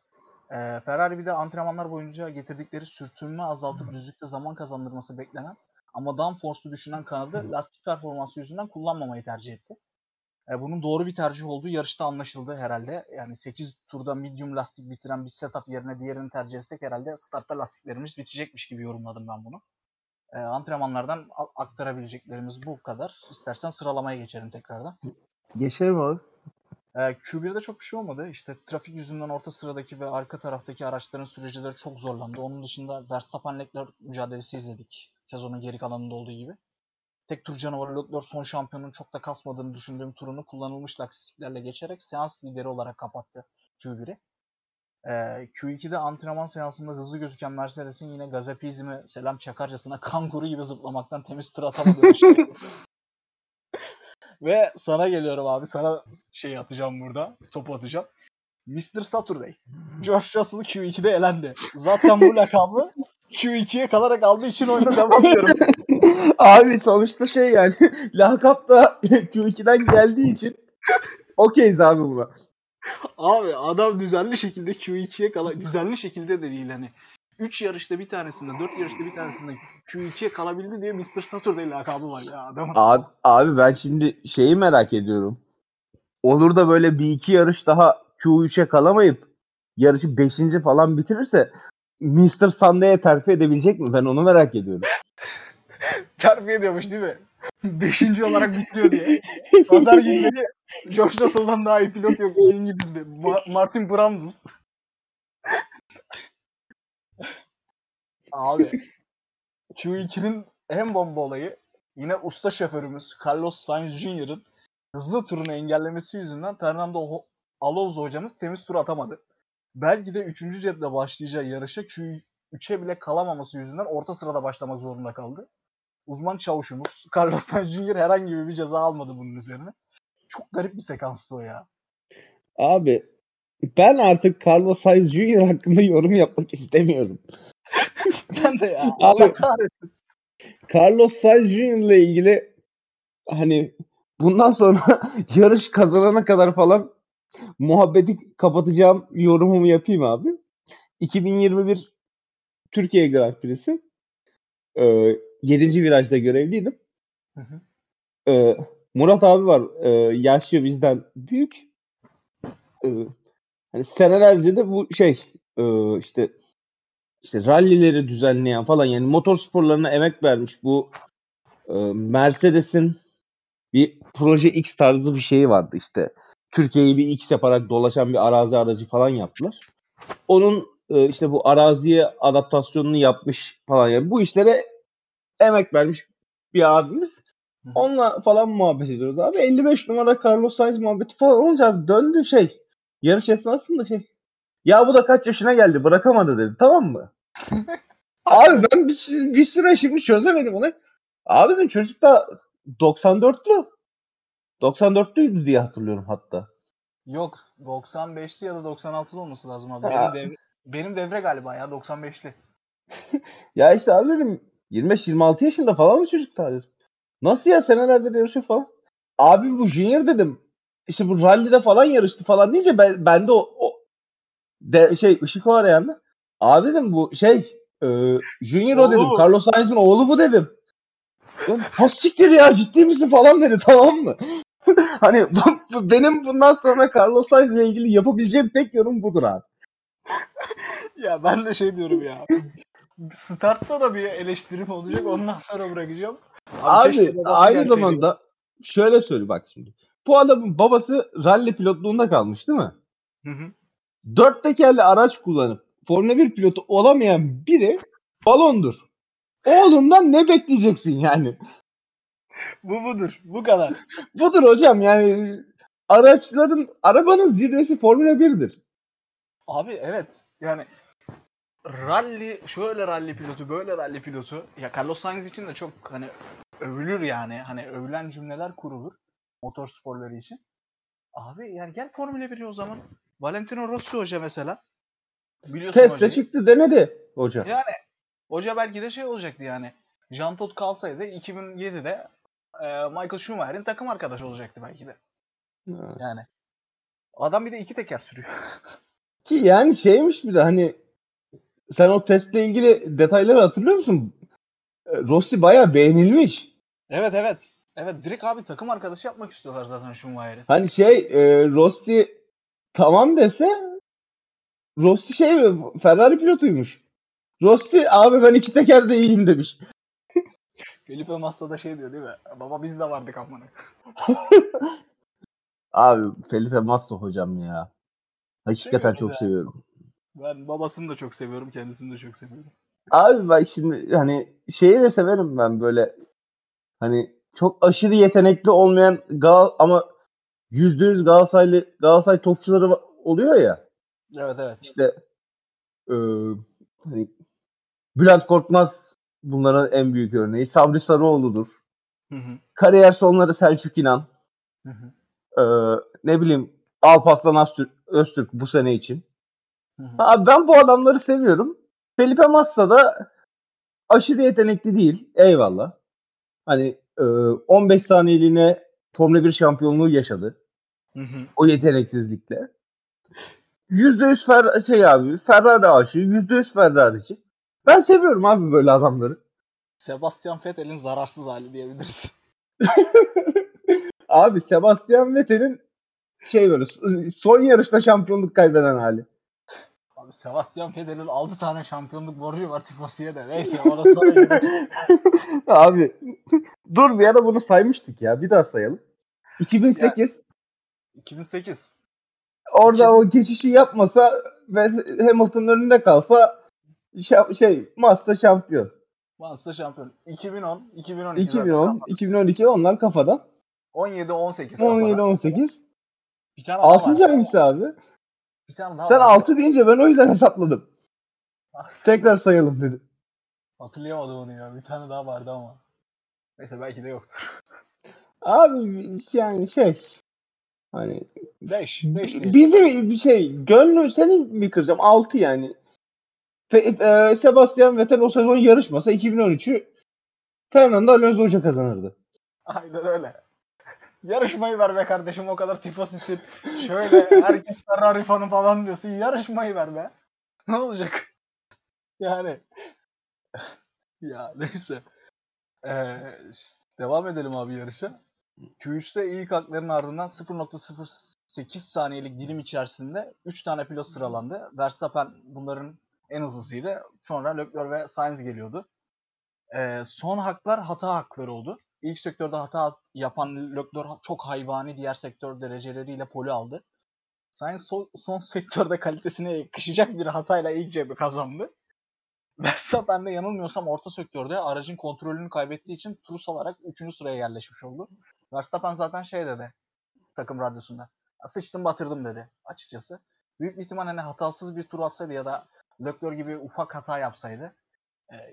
Ee, Ferrari bir de antrenmanlar boyunca getirdikleri sürtünme azaltıp düzlükte zaman kazandırması beklenen ama downforce'u düşünen kanadı lastik performansı yüzünden kullanmamayı tercih etti. Ee, bunun doğru bir tercih olduğu yarışta anlaşıldı herhalde. Yani sekiz turda medium lastik bitiren bir setup yerine diğerini tercih etsek herhalde startta lastiklerimiz bitecekmiş gibi yorumladım ben bunu. E, antrenmanlardan aktarabileceklerimiz bu kadar. İstersen sıralamaya geçelim tekrardan. Geçelim abi. E, Q bir'de çok bir şey olmadı. İşte trafik yüzünden orta sıradaki ve arka taraftaki araçların sürücüleri çok zorlandı. Onun dışında Verstappen Leclerc mücadelesi izledik. Sezonun geri kalanında olduğu gibi. Tek tur canavarı Leclerc son şampiyonun çok da kasmadığını düşündüğüm turunu kullanılmış laksistiklerle geçerek seans lideri olarak kapattı Q bir'i. Q iki'de antrenman seansında hızlı gözüken Mercedes'in yine gazapizme selam çakarcasına kanguru gibi zıplamaktan temiz tur atamadığı şey. Ve sana geliyorum abi. Sana şey atacağım burada. Topu atacağım. mister Saturday. George Russell Q iki'de elendi. Zaten bu lakabı Q iki'ye kalarak aldığı için oyuna devam ediyorum. Abi sonuçta şey yani lakap da Q iki'den geldiği için okeyiz abi buna. Abi adam düzenli şekilde Q iki'ye kala düzenli şekilde de değil hani üç yarışta bir tanesinde dört yarışta bir tanesinde Q iki'ye kalabildi diye mister Saturday lakabı var ya adamın. Abi, abi ben şimdi şeyi merak ediyorum. Olur da böyle bir iki yarış daha Q üç'e kalamayıp yarışı beşinci falan bitirirse mister Sunday'e terfi edebilecek mi? Ben onu merak ediyorum. Terfi ediyormuş değil mi? Beşinci olarak bitiriyor diye. Pazar günleri George Russell'dan daha iyi pilot yok. İngiliz bir. Ma- Martin Brundle. Abi. Q iki'nin en bomba olayı yine usta şoförümüz Carlos Sainz Junior'ın hızlı turunu engellemesi yüzünden Fernando Alonso hocamız temiz tur atamadı. Belki de üçüncü ceple başlayacağı yarışa Q üç'e bile kalamaması yüzünden orta sırada başlamak zorunda kaldı. Uzman çavuşumuz Carlos Sainz Junior herhangi bir ceza almadı bunun üzerine. Çok garip bir sekanstı o ya. Abi ben artık Carlos Sainz Junior hakkında yorum yapmak istemiyorum. Ben de ya. Abi, Allah kahretsin. Carlos Sainz Junior ile ilgili hani Bundan sonra yarış kazanana kadar falan muhabbeti kapatacağım yorumumu yapayım abi. iki bin yirmi bir Türkiye Grand Prix'si. Ee, yedinci virajda görevliydim. Hı hı. Ee, Murat abi var. Ee, yaşlı bizden büyük. Ee, hani senelerce de bu şey e, işte işte rallileri düzenleyen falan, yani motor sporlarına emek vermiş. Bu e, Mercedes'in bir Proje X tarzı bir şeyi vardı işte. Türkiye'yi bir X yaparak dolaşan bir arazi aracı falan yaptılar. Onun e, işte bu araziye adaptasyonunu yapmış falan. Yani bu işlere emek vermiş bir abimiz. Onunla falan muhabbet ediyoruz abi. elli beş numara Carlos Sainz muhabbeti falan olunca abi döndü şey. Yarış esnasında şey. Ya bu da kaç yaşına geldi, bırakamadı dedi. Tamam mı? Abi ben bir, bir süre şimdi çözemedim onu. Abi bizim çocuk da doksan dörtlü. doksan dörtlüydü diye hatırlıyorum hatta. Yok, doksan beşli ya da doksan altılı olması lazım abi. Benim devre, benim devre galiba ya doksan beşli. Ya işte abi dedim yirmi beş yirmi altı yaşında falan mı çocuk daha? Nasıl ya, senelerdir yarışıyor falan. Abi bu junior dedim. İşte bu rallide falan yarıştı falan deyince ben, ben de o, o de, şey ışık var yani. Abi dedim bu şey e, junior o dedim. Carlos Sainz'in oğlu bu dedim. Hastiktir ya, ciddi misin falan dedi, tamam mı? Hani bu, benim bundan sonra Carlos Sainz ile ilgili yapabileceğim tek yorum budur abi. Ya ben de şey diyorum ya. Startta da bir eleştirim olacak, ondan sonra bırakacağım. Abi, abi aynı zamanda şöyle söyle bak şimdi. Bu adamın babası ralli pilotluğunda kalmış değil mi? Hı hı. Dört tekerli araç kullanıp Formula bir pilotu olamayan biri balondur. Oğlundan ne bekleyeceksin yani? Bu budur. Bu kadar. Budur hocam yani. Araçların, arabanın zirvesi Formula birdir. Abi evet. Yani ralli, şöyle ralli pilotu, böyle ralli pilotu. Ya Carlos Sainz için de çok hani övülür yani. Hani övülen cümleler kurulur. Motor sporları için. Abi yani gel Formula bir'e o zaman. Valentino Rossi hoca mesela. Biliyorsun hocayı. Testte çıktı denedi hoca. Yani hoca belki de şey olacaktı yani. Jean Todt kalsaydı iki bin yedide e, Michael Schumacher'in takım arkadaşı olacaktı belki de. Ha. Yani. Adam bir de iki teker sürüyor. Ki yani şeymiş bir de hani sen o testle ilgili detayları hatırlıyor musun? Rossi bayağı beğenilmiş. Evet evet. Evet direkt abi takım arkadaşı yapmak istiyorlar zaten Schumacher'i. Hani şey e, Rossi tamam dese Rossi şey mi? Ferrari pilotuymuş. Rossi abi ben iki tekerde iyiyim demiş. Felipe Massa da şey diyor değil mi? Baba biz de vardık amına. Abi Felipe Massa hocam ya. Hakikaten çok ya. Seviyorum. Ben babasını da çok seviyorum, kendisini de çok seviyorum. Abi bak şimdi hani şeyi de severim ben böyle. Hani çok aşırı yetenekli olmayan Gal ama yüzde yüz Galatasaraylı Galatasaray topçuları oluyor ya. Evet evet. İşte ııı e- hani Bülent Korkmaz bunların en büyük örneği. Sabri Sarıoğlu'dur. Hı hı. Kariyer sonları Selçuk İnan. Hı hı. Ee, ne bileyim Alparslan Öztürk bu sene için. Hı hı. Abi ben bu adamları seviyorum. Felipe Massa da aşırı yetenekli değil. Eyvallah. Hani e, on beş saniyeliğine Formula bir şampiyonluğu yaşadı. Hı hı. O yeteneksizlikle. yüzde yüz Fer- şey abi, Ferrari aşığı, yüzde yüz Ferrari'ci. Ben seviyorum abi böyle adamları. Sebastian Vettel'in zararsız hali diyebiliriz. Abi Sebastian Vettel'in şey böyle son yarışta şampiyonluk kaybeden hali. Abi Sebastian Vettel'in altı tane şampiyonluk borcu var tifosiye de. Neyse orası da. Abi dur bir ara bunu saymıştık ya. Bir daha sayalım. iki bin sekiz. Ya, iki bin sekiz. Orada o geçişi yapmasa ve Hamilton'ın önünde kalsa şa- şey Massa şampiyon. Massa şampiyon. iki bin on, iki bin on iki. iki bin on, iki bin on iki onlar kafadan. on yedi on sekiz kafadan. on yedi on sekiz. Bir tane altıncı hangisi abi? Bir tane daha. Sen altı deyince ben o yüzden hesapladım. Tekrar sayalım dedim. Hatırlayamadım onu ya. Bir tane daha vardı ama. Neyse belki de yoktur. Abi yani şey hani beş. Bizim bir şey gönlü seni mi kıracağım? altı yani. Fe, e, Sebastian Vettel o sezon yarışmasa iki bin on üçü Fernando Alonso Hoca kazanırdı. Aynen öyle. Yarışmayı ver be kardeşim, o kadar tifosisin. Şöyle herkes Ferrari fanı falan diyorsun. Yarışmayı ver be. Ne olacak? Yani. Ya neyse. Ee, devam edelim abi yarışa. Q üçte ilk hakların ardından sıfır nokta sıfır sekiz saniyelik dilim içerisinde üç tane pilot sıralandı. Verstappen bunların en hızlısıydı. Sonra Leclerc ve Sainz geliyordu. Ee, son haklar hata hakları oldu. İlk sektörde hata yapan Leclerc çok hayvani diğer sektör dereceleriyle pole aldı. Sainz son, son sektörde kalitesine yakışacak bir hatayla ilk cebi kazandı. Verstappen de yanılmıyorsam orta sektörde aracın kontrolünü kaybettiği için tur salarak üçüncü sıraya yerleşmiş oldu. Verstappen zaten şey dedi takım radyosunda. Sıçtım batırdım dedi açıkçası. Büyük bir ihtimal hani hatasız bir tur atsaydı ya da Leclerc gibi ufak hata yapsaydı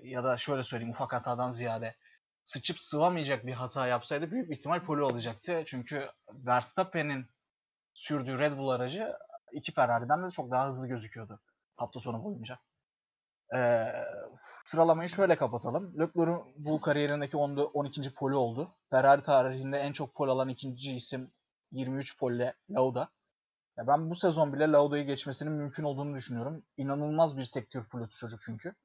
ya da şöyle söyleyeyim ufak hatadan ziyade sıçıp sıvamayacak bir hata yapsaydı büyük bir ihtimal pole olacaktı. Çünkü Verstappen'in sürdüğü Red Bull aracı iki Ferrari'den de çok daha hızlı gözüküyordu hafta sonu boyunca. Ee, sıralamayı şöyle kapatalım. Leclerc'in bu kariyerindeki on ikinci pole oldu. Ferrari tarihinde en çok pole alan ikinci isim yirmi üç pole Lauda. Ya ben bu sezon bile Lauda'yı geçmesinin mümkün olduğunu düşünüyorum. İnanılmaz bir tek tür pilotu çocuk çünkü.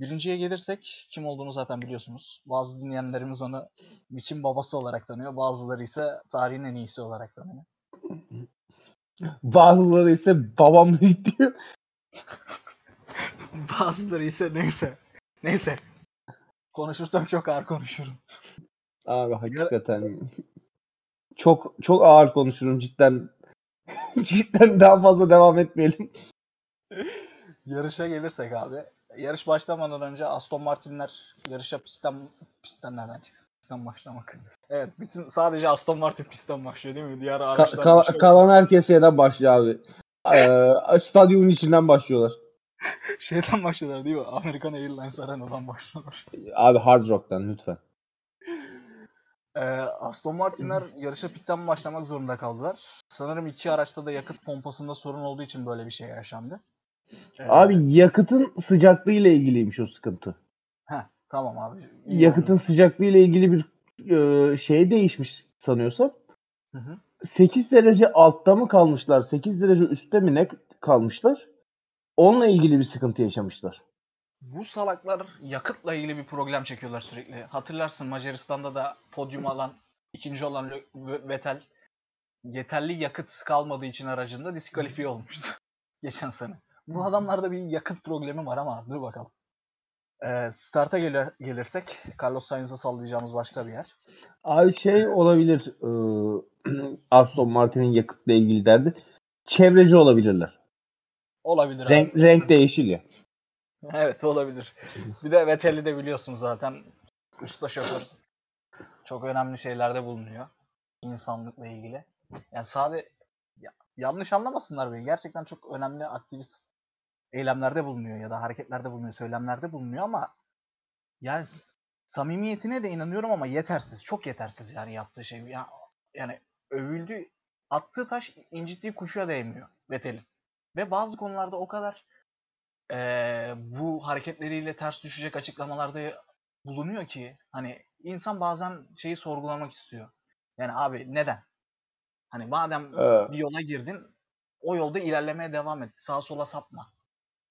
Birinciye gelirsek kim olduğunu zaten biliyorsunuz. Bazı dinleyenlerimiz onu biçim babası olarak tanıyor. Bazıları ise tarihin en iyisi olarak tanıyor. Bazıları ise babam diyor. Bazıları ise neyse. Neyse. Konuşursam çok ağır konuşurum. Abi hakikaten. Çok çok ağır konuşurum cidden. Cidden daha fazla devam etmeyelim. Yarışa gelirsek abi. Yarış başlamadan önce Aston Martin'ler yarışa pistten pistten nereden çıkıyor? Pistten başlamak. Evet, bütün sadece Aston Martin pistten başlıyor değil mi? Diğer araçlar Ka- kal- kalan herkes şeyden başlıyor abi. Ee, stadyumun içinden başlıyorlar. Şeyden başlıyorlar değil mi? American Airlines Arena'dan başlıyorlar. Abi Hard Rock'tan lütfen. Ee, Aston Martin'ler yarışa pitten başlamak zorunda kaldılar. Sanırım iki araçta da yakıt pompasında sorun olduğu için böyle bir şey yaşandı. Evet. Abi yakıtın sıcaklığı ile ilgiliymiş o sıkıntı. Heh, tamam abi. İyi yakıtın oldu. Sıcaklığı ile ilgili bir e, şey değişmiş sanıyorsam. Hı hı. sekiz derece altta mı kalmışlar? sekiz derece üstte mi ne kalmışlar? Onunla ilgili bir sıkıntı yaşamışlar. Bu salaklar yakıtla ilgili bir problem çekiyorlar sürekli. Hatırlarsın Macaristan'da da podyum alan, ikinci olan Vettel yeterli yakıt kalmadığı için aracında diskalifiye olmuştu. Geçen sene. Bu adamlarda bir yakıt problemi var ama dur bakalım. Ee, start'a gelir, gelirsek Carlos Sainz'a sallayacağımız başka bir yer. Abi şey olabilir e, Aston Martin'in yakıtla ilgili derdi. Çevreci olabilirler. Olabilir. Renk, abi. Renk değişir ya. Evet olabilir. Bir de Vettel'i de biliyorsun zaten. Usta şoför. Çok önemli şeylerde bulunuyor. İnsanlıkla ilgili. Yani sadece ya, yanlış anlamasınlar beni. Gerçekten çok önemli aktivist eylemlerde bulunuyor ya da hareketlerde bulunuyor, söylemlerde bulunuyor ama yani samimiyetine de inanıyorum ama yetersiz. Çok yetersiz yani yaptığı şey. Ya, yani övüldüğü, attığı taş incittiği kuşa değmiyor Vettel'in. Ve bazı konularda o kadar e, bu hareketleriyle ters düşecek açıklamalarda bulunuyor ki hani insan bazen şeyi sorgulamak istiyor. Yani abi neden? Hani madem evet. Bir yola girdin o yolda ilerlemeye devam et. Sağa sola sapma.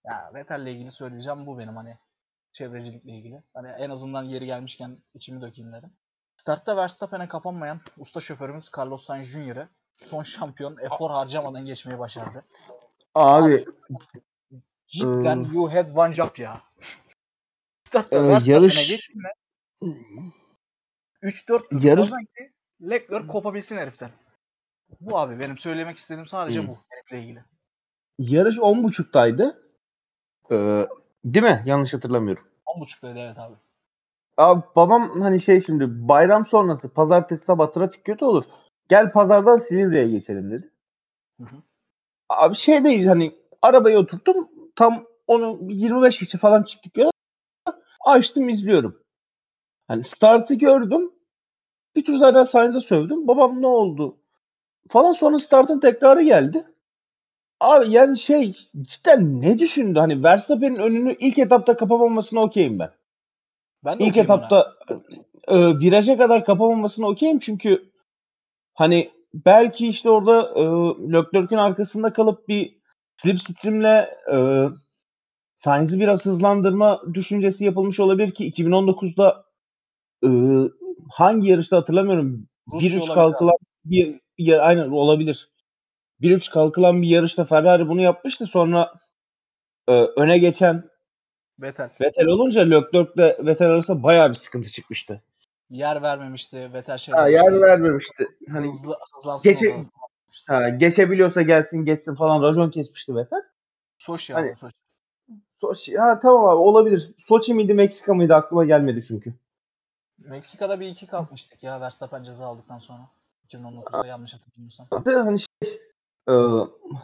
Ya Vettel'le ilgili söyleyeceğim bu benim hani çevrecilikle ilgili. Hani en azından yeri gelmişken içimi dökeyim dedim. Startta Verstappen'e kapanmayan usta şoförümüz Carlos Sainz Junior'ı son şampiyon efor harcamadan geçmeyi başardı. Abi cidden ıı, you had one job ya. Startta ıı, yarış geçtiğinde üç dört yarış sanki Leclerc kopabilsin heriften. Bu abi benim söylemek istediğim sadece hmm. bu herifle ilgili. Yarış on buçuktaydı. Ee, değil mi? Yanlış hatırlamıyorum. on buçuktaydı evet abi. Abi babam hani şey şimdi bayram sonrası pazartesi sabah trafik kötü olur. Gel pazardan Silivri'ye geçelim dedi. Hı hı. Abi şeydeyiz hani arabaya oturttum tam onu yirmi beş geçe falan çıktık ya açtım izliyorum. Hani startı gördüm bir tur zaten Sainz'a sövdüm babam ne oldu falan sonra startın tekrarı geldi. Abi yani şey cidden ne düşündü hani Verstappen'in önünü ilk etapta kapamamasına okeyim ben. Ben de ilk etapta e, viraja kadar kapamamasına okeyim çünkü hani belki işte orada e, Leclerc'in arkasında kalıp bir slip streamle e, Sainz'i biraz hızlandırma düşüncesi yapılmış olabilir ki iki bin on dokuzda e, hangi yarışta hatırlamıyorum. bir üç kalkılan bir, bir aynen olabilir. bir üç kalkılan bir yarışta Ferrari bunu yapmıştı. Sonra e, öne geçen Vettel. Vettel olunca Leclerc'le Vettel arasında bayağı bir sıkıntı çıkmıştı. Yer vermemişti Vettel şey. Ha, yer vermemişti. Hani hızlı hızlansın. Geçe, ha, geçebiliyorsa gelsin geçsin falan racon kesmişti Vettel. Soçi yani. Hani, Soçi. Soçi. Ha tamam abi olabilir. Soçi miydi Meksika mıydı aklıma gelmedi çünkü. Meksika'da bir iki kalkmıştık ya Verstappen ceza aldıktan sonra. iki bin on dokuzda yanlış hatırlamıyorsam. Hani şey e,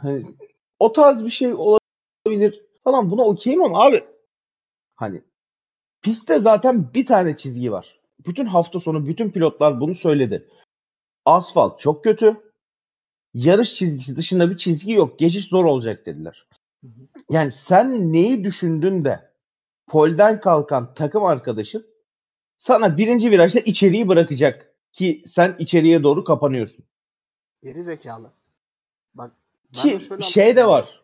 hani, o tarz bir şey olabilir falan buna okeyim ama abi hani pistte zaten bir tane çizgi var. Bütün hafta sonu bütün pilotlar bunu söyledi. Asfalt çok kötü. Yarış çizgisi dışında bir çizgi yok. Geçiş zor olacak dediler. Yani sen neyi düşündün de polden kalkan takım arkadaşın sana birinci virajda içeriği bırakacak ki sen içeriye doğru kapanıyorsun. Geri zekalı. Bak ben ki de şöyle şey de var.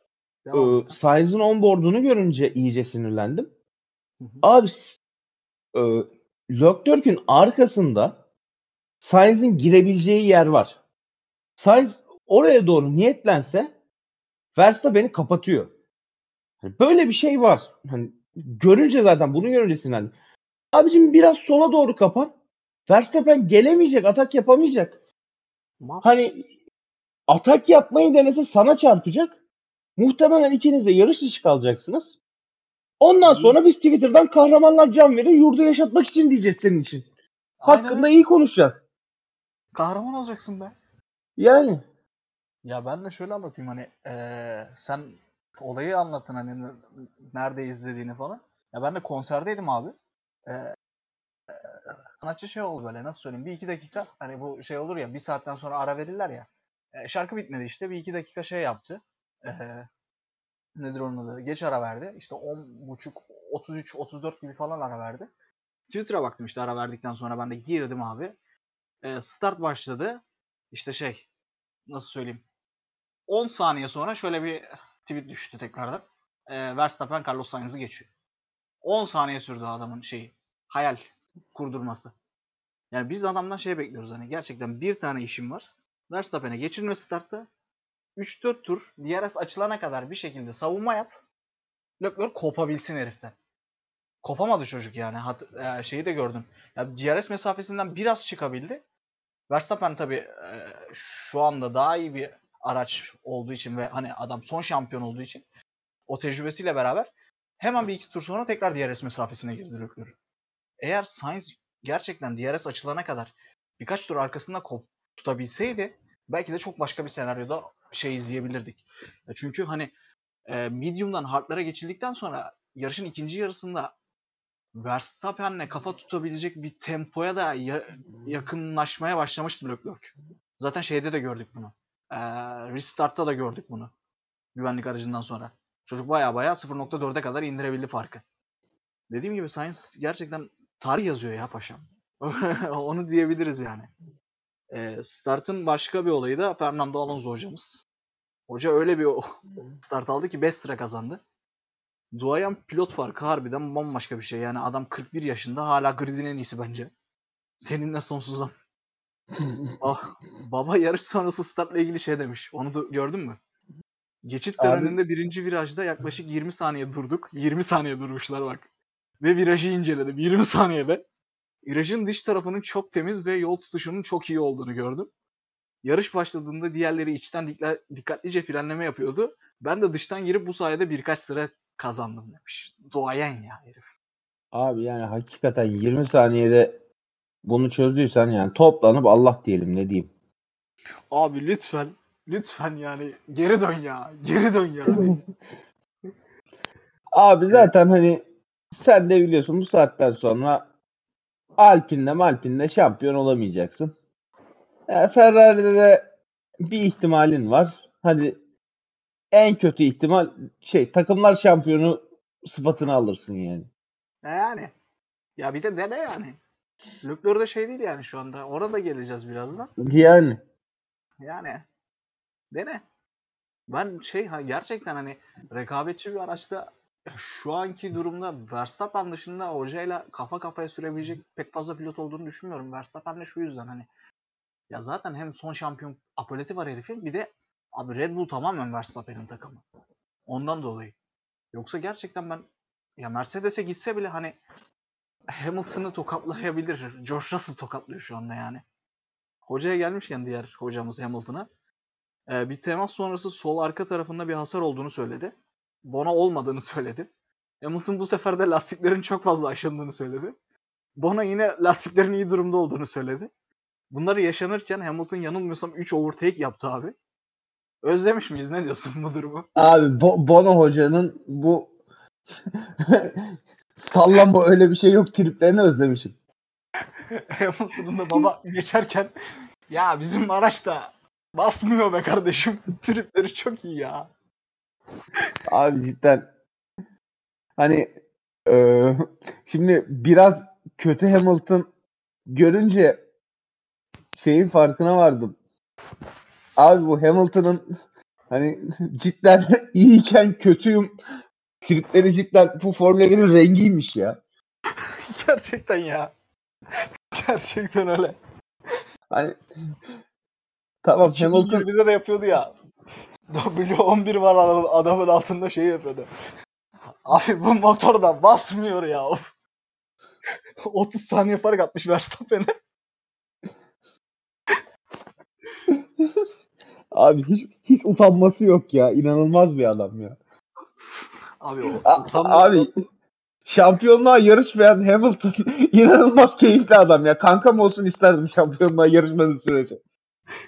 Ee, Sainz'in onboard'unu görünce iyice sinirlendim. Hı hı. Abi e, Leclerc'in arkasında Sainz'in girebileceği yer var. Sainz oraya doğru niyetlense Verstappen'i kapatıyor. Böyle bir şey var. Hani görünce zaten bunu görünce sinirlendim. Abicim biraz sola doğru kapan. Verstappen gelemeyecek, atak yapamayacak. Ma- hani atak yapmayı denese sana çarpacak. Muhtemelen ikiniz de yarış dışı kalacaksınız. Ondan hmm. sonra biz Twitter'dan kahramanlar can verir, yurdu yaşatmak için diyeceğiz senin için. Aynen. Hakkında iyi konuşacağız. Kahraman olacaksın be. Yani. Ya ben de şöyle anlatayım hani ee, sen olayı anlattın hani nerede izlediğini falan. Ya ben de konserdeydim abi. Ee, sanatçı şey oldu böyle nasıl söyleyeyim bir iki dakika hani bu şey olur ya bir saatten sonra ara verirler ya e, şarkı bitmedi işte bir iki dakika şey yaptı e, nedir onun adı geç ara verdi işte on buçuk otuz üç otuz dört gibi falan ara verdi. Twitter'a baktım işte ara verdikten sonra ben de girdim abi e, start başladı işte şey nasıl söyleyeyim on saniye sonra şöyle bir tweet düştü tekrardan e, Verstappen Carlos Sainz'ı geçiyor. on saniye sürdü adamın şeyi. Hayal kurdurması. Yani biz adamdan şey bekliyoruz hani gerçekten bir tane işim var. Verstappen'e geçirme startta. üç dört tur D R S açılana kadar bir şekilde savunma yap. Leclerc kopabilsin heriften. Kopamadı çocuk yani. Hat- e, şeyi de gördün. Ya D R S mesafesinden biraz çıkabildi. Verstappen tabii e, şu anda daha iyi bir araç olduğu için ve hani adam son şampiyon olduğu için o tecrübesiyle beraber hemen bir iki tur sonra tekrar D R S mesafesine girdi Leclerc. Eğer Sainz gerçekten D R S açılana kadar birkaç tur arkasında kop tutabilseydi belki de çok başka bir senaryoda şey izleyebilirdik. Çünkü hani medium'dan hard'lara geçildikten sonra yarışın ikinci yarısında Verstappen'le kafa tutabilecek bir tempoya da ya- yakınlaşmaya başlamıştı Leclerc. Zaten şeyde de gördük bunu. Ee, restart'ta da gördük bunu. Güvenlik aracından sonra. Çocuk baya baya sıfır nokta dörde kadar indirebildi farkı. Dediğim gibi Sainz gerçekten tarih yazıyor ya paşam. Onu diyebiliriz yani. E, start'ın başka bir olayı da Fernando Alonso hocamız. Hoca öyle bir start aldı ki beş sıra kazandı. Duayen pilot farkı harbiden bambaşka bir şey. Yani adam kırk bir yaşında hala gridin en iyisi bence. Seninle sonsuzdan. ah, baba yarış sonrası startla ilgili şey demiş. Onu da gördün mü? Geçit töreninde birinci virajda yaklaşık yirmi saniye durduk. yirmi saniye durmuşlar bak. Ve virajı inceledim yirmi saniyede. Virajın dış tarafının çok temiz ve yol tutuşunun çok iyi olduğunu gördüm. Yarış başladığında diğerleri içten dikkatlice frenleme yapıyordu. Ben de dıştan girip bu sayede birkaç sıra kazandım demiş. Duayen ya herif. Abi yani hakikaten yirmi saniyede bunu çözdüysen yani toplanıp Allah diyelim ne diyeyim. Abi lütfen. Lütfen yani geri dön ya. Geri dön ya. Abi zaten hani sen de biliyorsun bu saatten sonra Alpine'le Malpine'le şampiyon olamayacaksın. Yani Ferrari'de de bir ihtimalin var. Hadi en kötü ihtimal şey takımlar şampiyonu sıfatını alırsın yani. Yani. Ya bir de dene yani. Leclerc'de şey değil yani şu anda. Orada geleceğiz birazdan. Yani. Yani dene. Ben şey gerçekten hani rekabetçi bir araçta şu anki durumda Verstappen dışında hocayla kafa kafaya sürebilecek pek fazla pilot olduğunu düşünmüyorum. Verstappen de şu yüzden hani ya zaten hem son şampiyon apoleti var herifin, bir de abi Red Bull tamamen Verstappen'in takımı. Ondan dolayı. Yoksa gerçekten ben ya Mercedes'e gitse bile hani Hamilton'ı tokatlayabilir. George Russell tokatlıyor şu anda yani. Hocaya gelmişken diğer hocamız Hamilton'a ee, bir temas sonrası sol arka tarafında bir hasar olduğunu söyledi. Bona olmadığını söyledi. Hamilton bu sefer de lastiklerin çok fazla aşındığını söyledi. Bona yine lastiklerin iyi durumda olduğunu söyledi. Bunları yaşanırken Hamilton yanılmıyorsam üç overtake yaptı abi. Özlemiş miyiz? Ne diyorsun bu durumu? Abi Bo- Bono hocanın bu sallama öyle bir şey yok triplerini özlemişim. Hamilton'ın da baba geçerken ya bizim araç da basmıyor be kardeşim. Tripleri çok iyi ya. Abi cidden hani e, şimdi biraz kötü Hamilton görünce şeyin farkına vardım. Abi bu Hamilton'ın hani cidden iyiyken kötüyüm tripleri cidden bu Formula bir'in rengiymiş ya. Gerçekten ya. Gerçekten öyle. Hani tamam Hamilton bir de yapıyordu ya. W on bir var adamın altında şey yapıyordu. Abi bu motor da basmıyor ya. otuz saniye fark atmış Verstappen'e. Abi hiç hiç utanması yok ya. İnanılmaz bir adam ya. Abi o utanma. Abi şampiyonluğa yarışmayan Hamilton inanılmaz keyifli adam ya. Kankam olsun isterdim şampiyonluğa yarışmadığı sürece.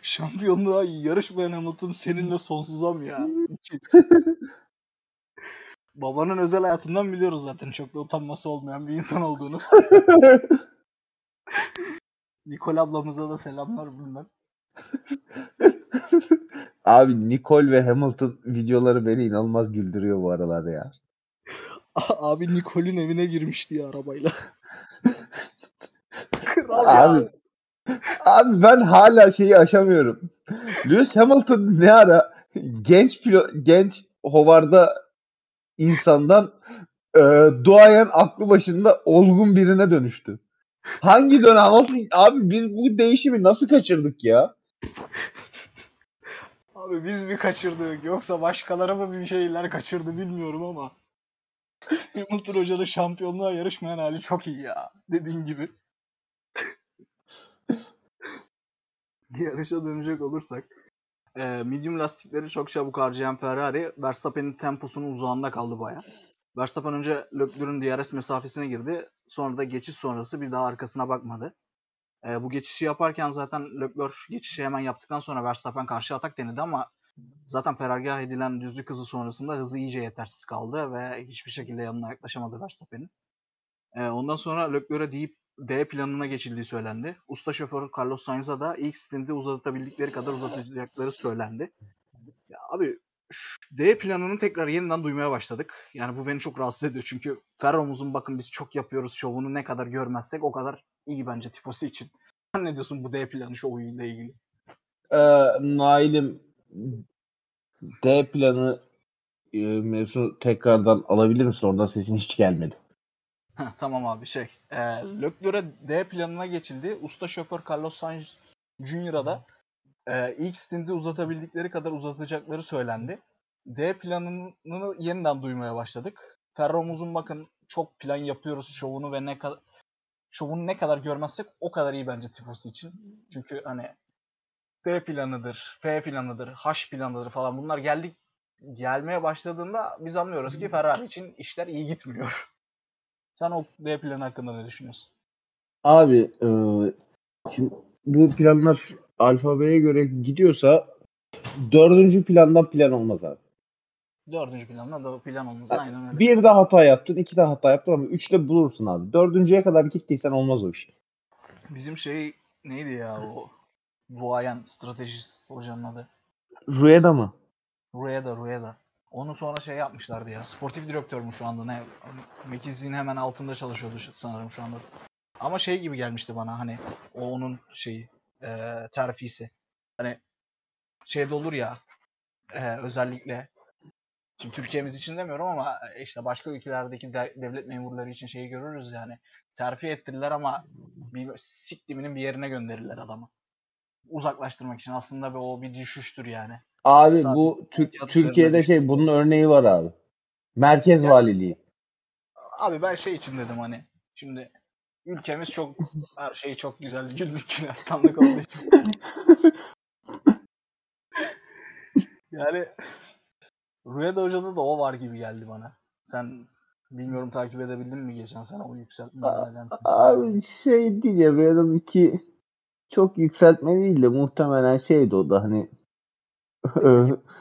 Şampiyonluğa yarışmayan Hamilton seninle sonsuzam ya. Babanın özel hayatından biliyoruz zaten. Çok da utanması olmayan bir insan olduğunu. Nikol ablamıza da selamlar bundan. Abi Nikol ve Hamilton videoları beni inanılmaz güldürüyor bu aralarda ya. Abi Nikol'ün evine girmişti ya arabayla. Kral abi. Ya. Abi ben hala şeyi aşamıyorum. Lewis Hamilton ne ara genç pilot, genç hovarda insandan e, duayen aklı başında olgun birine dönüştü. Hangi dönem nasıl abi biz bu değişimi nasıl kaçırdık ya? Abi biz mi kaçırdık yoksa başkaları mı bir şeyler kaçırdı bilmiyorum ama Hamilton hocanın şampiyonluğa yarışmayan hali çok iyi ya dediğin gibi. Yarışa dönecek olursak medium lastikleri çok çabuk harcayan Ferrari Verstappen'in temposunun uzağında kaldı baya. Verstappen önce Leclerc'in D R S mesafesine girdi. Sonra da geçiş sonrası bir daha arkasına bakmadı. E, bu geçişi yaparken zaten Leclerc geçişi hemen yaptıktan sonra Verstappen karşı atak denedi ama zaten feragah edilen düzlük hızı sonrasında hızı iyice yetersiz kaldı ve hiçbir şekilde yanına yaklaşamadı Verstappen'in. E, ondan sonra Leclerc'e deyip D planına geçildiği söylendi. Usta şoför Carlos Sainz'a da ilk stintte uzatabildikleri kadar uzatacakları söylendi. Ya abi D planını tekrar yeniden duymaya başladık. Yani bu beni çok rahatsız ediyor. Çünkü Ferro'muzun bakın biz çok yapıyoruz şovunu ne kadar görmezsek o kadar iyi bence tifosi için. Sen ne diyorsun bu D planı şovuyla ilgili? Ee, Nail'im D planı e, mevzu tekrardan alabilir misin? Oradan sesin hiç gelmedi. Heh, tamam abi şey. E, Leclerc'e D planına geçildi. Usta şoför Carlos Sainz Junior'a da Ee, ilk stinti uzatabildikleri kadar uzatacakları söylendi. D planını yeniden duymaya başladık. Ferro'muzun bakın çok plan yapıyoruz şovunu ve ne ka- şovunu ne kadar görmezsek o kadar iyi bence tifosi için. Çünkü hani D planıdır, F planıdır, H planıdır falan bunlar geldik gelmeye başladığında biz anlıyoruz ki Ferrari için işler iyi gitmiyor. Sen o D planı hakkında ne düşünüyorsun? Abi e, şimdi bu planlar alfabeye göre gidiyorsa dördüncü plandan plan olmaz abi. Dördüncü plandan da plan olmaz. Yani aynen öyle. Bir de hata yaptın, iki de hata yaptın ama üç de bulursun abi. Dördüncüye kadar gittiysen olmaz o iş. Bizim şey neydi ya o duayen stratejist hocanın adı? Rueda mı? Rueda, Rueda. Onu sonra şey yapmışlardı ya. Sportif direktör mü şu anda? Ne? McKinsey'in hemen altında çalışıyordu sanırım şu anda. Ama şey gibi gelmişti bana hani o onun şeyi. E, terfisi. Hani şeyde olur ya, e, özellikle şimdi Türkiye'miz için demiyorum ama işte başka ülkelerdeki de, devlet memurları için şeyi görürüz yani. Terfi ettirirler ama bir siktiminin bir yerine gönderirler adamı. Uzaklaştırmak için aslında, ve o bir düşüştür yani. Abi zaten bu Tür- Türkiye'de şey, bunun örneği var abi. Merkez yani, valiliği. Abi ben şey için dedim hani. Şimdi ülkemiz çok, her şey çok güzel, günlük günestanlık olduğu için. Yani Rüyada Hoca'da da o var gibi geldi bana. Sen bilmiyorum takip edebildin mi geçen sene o yükseltme? Abi şey değil ya, Rüyada iki çok yükseltme değil de muhtemelen şeydi o da hani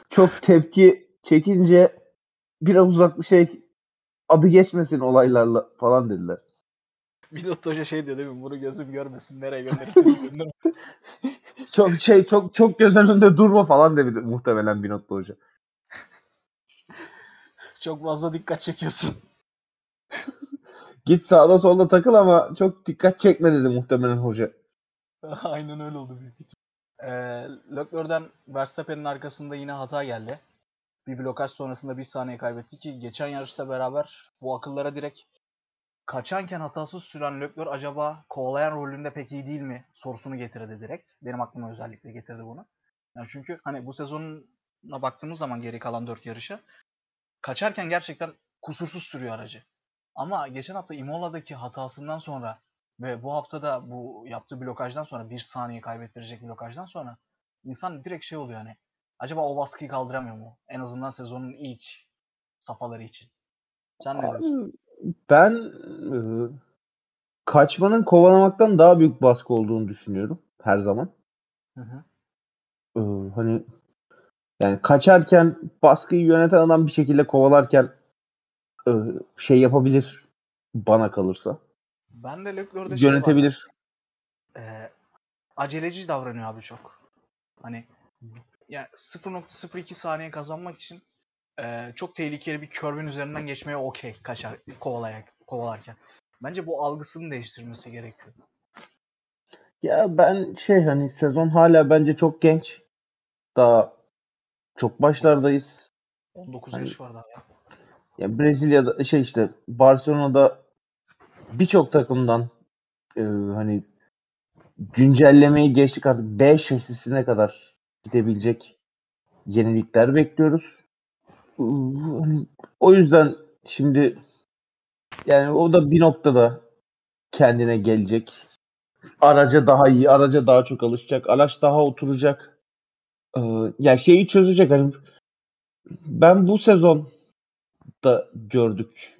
çok tepki çekince biraz uzaklı şey, adı geçmesin olaylarla falan dediler. Binotto Hoca şey diyor değil mi? Bunu gözüm görmesin, nereye gönderirsin? çok şey çok çok göz önünde durma falan dedi muhtemelen Binotto Hoca. Çok fazla dikkat çekiyorsun. Git sağda solda takıl ama çok dikkat çekme dedi muhtemelen hoca. Aynen öyle oldu büyük ihtimalle. Ee, Leclerc'den Verstappen'in arkasında yine hata geldi. Bir blokaj sonrasında bir saniye kaybetti ki geçen yarışta beraber bu akıllara direkt kaçanken hatasız süren Leclerc acaba kovalayan rolünde pek iyi değil mi sorusunu getirdi direkt. Benim aklıma özellikle getirdi bunu. Yani çünkü hani bu sezonuna baktığımız zaman geri kalan dört yarışa kaçarken gerçekten kusursuz sürüyor aracı. Ama geçen hafta Imola'daki hatasından sonra ve bu hafta da bu yaptığı blokajdan sonra, bir saniye kaybettirecek blokajdan sonra insan direkt şey oluyor hani, acaba o baskıyı kaldıramıyor mu? En azından sezonun ilk safhaları için. Sen ne diyorsun? Ben e, kaçmanın kovalamaktan daha büyük baskı olduğunu düşünüyorum her zaman. Hı hı. E, hani yani kaçarken baskıyı yöneten adam bir şekilde kovalarken e, şey yapabilir bana kalırsa. Ben de Leclerc'de şey yönetebilir. Ee, aceleci davranıyor abi çok. Hani yani sıfır nokta sıfır iki saniye kazanmak için e, çok tehlikeli bir körbün üzerinden geçmeye okey kaçar kovalayan, kovalarken. Bence bu algısını değiştirmesi gerekiyor. Ya ben şey hani sezon hala bence çok genç. Daha çok başlardayız. on dokuz hani, yaş var daha ya. Yani Brezilya'da şey işte Barcelona'da birçok takımdan e, hani güncellemeyi geçtik artık B şasisine kadar gidebilecek yenilikler bekliyoruz. E, hani, o yüzden şimdi yani o da bir noktada kendine gelecek. Araca daha iyi, araca daha çok alışacak, araç daha oturacak. Ya yani şeyi çözecek hani, ben bu sezon da gördük,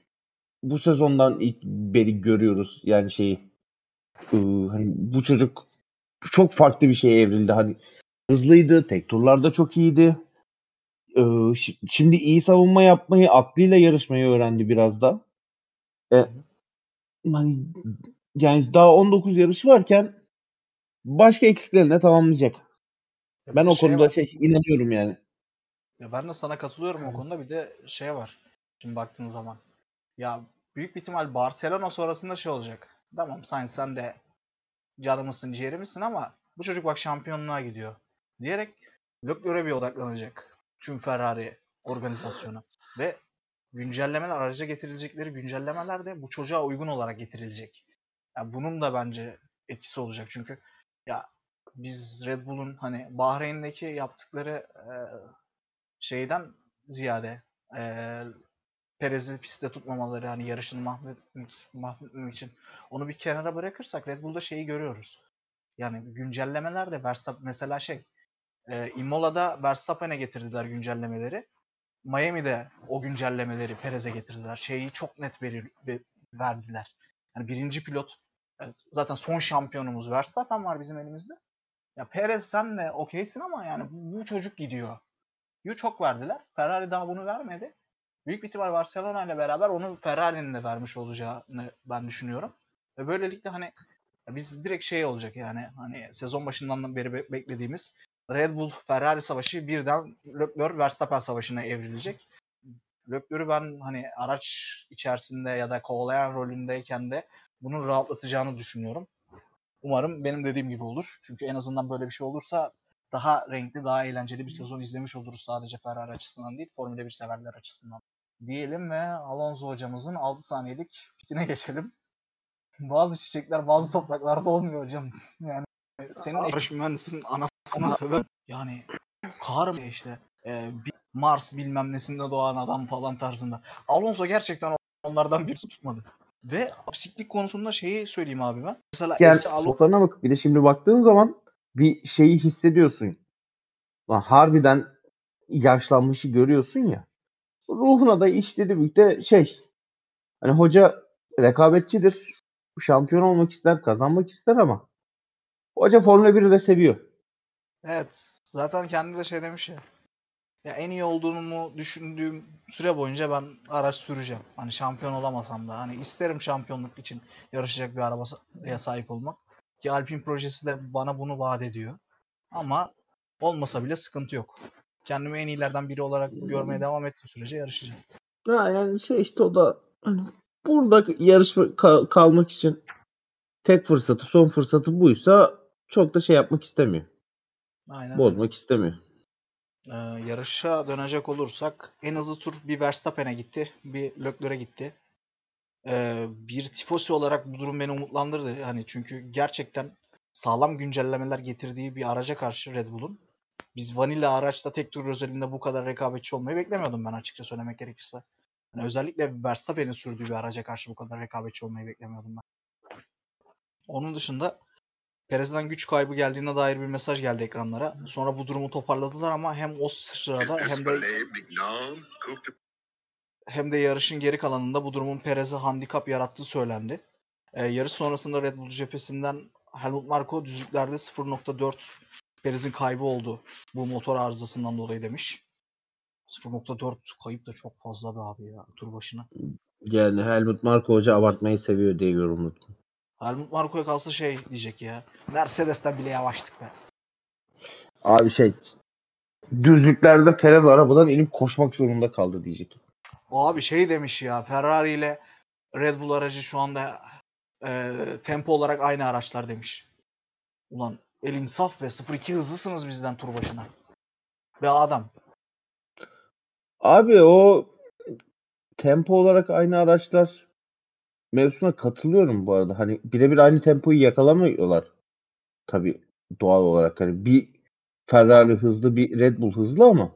bu sezondan ilk beri görüyoruz yani şeyi hani bu çocuk çok farklı bir şeye evrildi, hani hızlıydı, tek turlarda çok iyiydi, şimdi iyi savunma yapmayı, aklıyla yarışmayı öğrendi biraz da yani daha on dokuz yarışı varken başka eksiklerini tamamlayacak. Ben o şey konuda var. şey inanıyorum yani. Ya ben de sana katılıyorum o konuda. Bir de şey var. Şimdi baktığın zaman. Ya büyük bir ihtimal Barcelona sonrasında şey olacak. Tamam Sainz sen de canımısın, ciğerimsin ama bu çocuk bak şampiyonluğa gidiyor diyerek Leclerc'e bir odaklanacak. Tüm Ferrari organizasyonu. Ve güncellemeler, araca getirilecekleri güncellemeler de bu çocuğa uygun olarak getirilecek. Yani bunun da bence etkisi olacak. Çünkü ya biz Red Bull'un hani Bahreyn'deki yaptıkları e, şeyden ziyade e, Perez'i pistte tutmamaları, hani yarışını mahvetmek için onu bir kenara bırakırsak Red Bull'da şeyi görüyoruz. Yani güncellemeler de Verstappen mesela şey e, Imola'da Verstappen'e getirdiler güncellemeleri. Miami'de o güncellemeleri Perez'e getirdiler. Şeyi çok net verir, verdiler. Yani birinci pilot, zaten son şampiyonumuz Verstappen var bizim elimizde. Ya Perez senle okeysin ama yani bu çocuk gidiyor. Yu çok verdiler. Ferrari daha bunu vermedi. Büyük bir ihtimal Barcelona ile beraber onu Ferrari'nin de vermiş olacağını ben düşünüyorum. Ve böylelikle hani biz direkt şey olacak yani hani sezon başından beri be- beklediğimiz Red Bull Ferrari savaşı birden Leclerc Verstappen savaşına evrilecek. Leclerc'ü ben hani araç içerisinde ya da kovalayan rolündeyken de bunu rahatlatacağını düşünüyorum. Umarım benim dediğim gibi olur. Çünkü en azından böyle bir şey olursa daha renkli, daha eğlenceli bir sezon izlemiş oluruz sadece Ferrari açısından değil, Formula bir severler açısından diyelim ve Alonso hocamızın altı saniyelik pitine geçelim. Bazı çiçekler bazı topraklarda olmuyor hocam. Yani senin yarış mühendisinin anasını söver. Yani kar mı işte e, Mars bilmem nesinde doğan adam falan tarzında. Alonso gerçekten onlardan birisi tutmadı. Ve apsiklik konusunda şeyi söyleyeyim abi ben. Mesela yani Alonso'larına bak. Bir de şimdi baktığın zaman bir şeyi hissediyorsun. Lan harbiden yaşlanmışı görüyorsun ya. Ruhuna da işledi büyük de şey. Hani hoca rekabetçidir. Şampiyon olmak ister, kazanmak ister ama hoca Formula biri de seviyor. Evet. Zaten kendi de şey demiş ya. Ya en iyi olduğumu düşündüğüm süre boyunca ben araç süreceğim. Hani şampiyon olamasam da. Hani isterim şampiyonluk için yarışacak bir arabaya sahip olmak. Ki Alpine projesi de bana bunu vaat ediyor. Ama olmasa bile sıkıntı yok. Kendimi en iyilerden biri olarak görmeye devam ettiğim sürece yarışacağım. Ha yani şey işte o da hani burada yarışma ka- kalmak için tek fırsatı, son fırsatı buysa çok da şey yapmak istemiyor. Aynen. Bozmak istemiyor. Ee, yarışa dönecek olursak en hızlı tur bir Verstappen'e gitti, bir Leclerc'e gitti. Ee, bir tifosi olarak bu durum beni umutlandırdı. Hani çünkü gerçekten sağlam güncellemeler getirdiği bir araca karşı Red Bull'un. Biz vanilla araçta tek tur özelinde bu kadar rekabetçi olmayı beklemiyordum ben açıkça söylemek gerekirse. Yani özellikle Verstappen'in sürdüğü bir araca karşı bu kadar rekabetçi olmayı beklemiyordum ben. Onun dışında Perez'den güç kaybı geldiğine dair bir mesaj geldi ekranlara. Sonra bu durumu toparladılar ama hem o sırada hem de hem de yarışın geri kalanında bu durumun Perez'e handikap yarattığı söylendi. Ee, yarış sonrasında Red Bull cephesinden Helmut Marko düzlüklerde sıfır nokta dört Perez'in kaybı oldu bu motor arızasından dolayı demiş. sıfır nokta dört kayıp da çok fazla be abi ya tur başına. Yani Helmut Marko hoca abartmayı seviyor diye yorumladım. Helmut Marko'ya kalsa şey diyecek ya. Mercedes'ten bile yavaştık be. Abi şey düzlüklerde Perez arabadan inip koşmak zorunda kaldı diyecek. Abi şey demiş ya Ferrari ile Red Bull aracı şu anda e, tempo olarak aynı araçlar demiş. Ulan elin saf be sıfır iki hızlısınız bizden tur başına. Be adam. Abi o tempo olarak aynı araçlar mevzuna katılıyorum bu arada. Hani birebir aynı tempoyu yakalamıyorlar. Tabii doğal olarak hani bir Ferrari hızlı bir Red Bull hızlı ama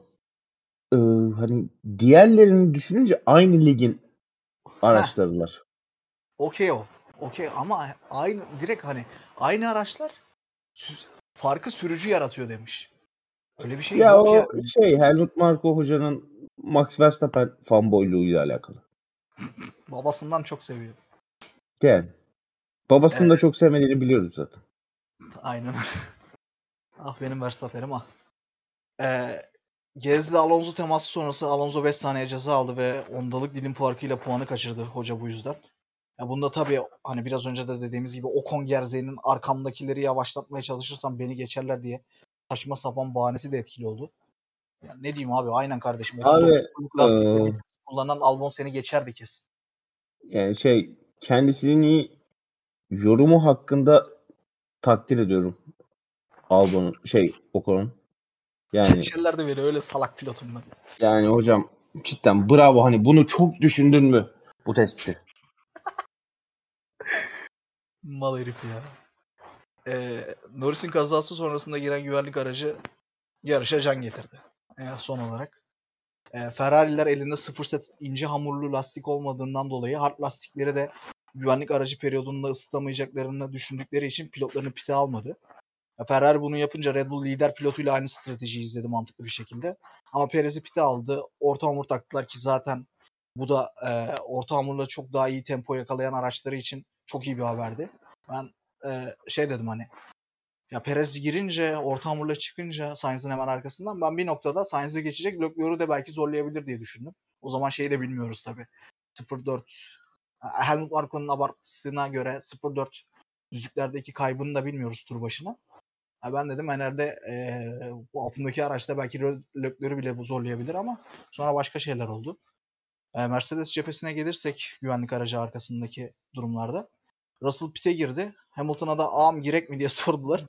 e, hani diğerlerini düşününce aynı ligin araçlarılar. Okey o. Okey ama aynı direkt hani aynı araçlar farkı sürücü yaratıyor demiş. Öyle bir şey ya yok o ya. Şey Helmut Marko hocanın Max Verstappen fanboyluğuyla alakalı. Babasından çok seviyor. Yani. Babasını yani. Da çok sevmediğini biliyoruz zaten. Aynen. Ah benim Verstappen'im ah. Ee, Gez'le Alonso teması sonrası Alonso beş saniye ceza aldı ve ondalık dilim farkıyla puanı kaçırdı hoca bu yüzden. Ya bunda tabii hani biraz önce de dediğimiz gibi Ocon gerzeğinin arkamdakileri yavaşlatmaya çalışırsam beni geçerler diye saçma sapan bahanesi de etkili oldu. Yani ne diyeyim abi aynen kardeşim. Abi, lastikleri ee... kullanan Albon seni geçerdi kesin. Yani şey kendisinin iyi yorumu hakkında takdir ediyorum. Albon'un şey Ocon'un. Yani şeyler de böyle öyle salak pilotum ben. Yani hocam cidden bravo hani bunu çok düşündün mü bu tespiti? Mal herif ya. Ee, Norris'in kazası sonrasında giren güvenlik aracı yarışa can getirdi. Ee, son olarak. Ee, Ferrari'ler elinde sıfır set ince hamurlu lastik olmadığından dolayı hard lastikleri de güvenlik aracı periyodunda ısıtamayacaklarını düşündükleri için pilotlarını pite almadı. Ee, Ferrari bunu yapınca Red Bull lider pilotuyla aynı stratejiyi izledi mantıklı bir şekilde. Ama Perez'i pite aldı. Orta hamur taktılar ki zaten bu da e, orta hamurla çok daha iyi tempo yakalayan araçları için çok iyi bir haberdi. Ben e, şey dedim hani ya Perez girince, orta hamurla çıkınca Sainz'ın hemen arkasından ben bir noktada Sainz'e geçecek Leclerc'ü de belki zorlayabilir diye düşündüm. O zaman şeyi de bilmiyoruz tabii. sıfır dört Helmut Marko'nun abartısına göre sıfır dört düzlüklerdeki kaybını da bilmiyoruz tur başına. Ya ben dedim herhalde e, bu altındaki araçta belki Leclerc'ü bile bu zorlayabilir ama sonra başka şeyler oldu. E, Mercedes cephesine gelirsek güvenlik aracı arkasındaki durumlarda Russell pit'e girdi. Hamilton'a da ağam girek mi diye sordular.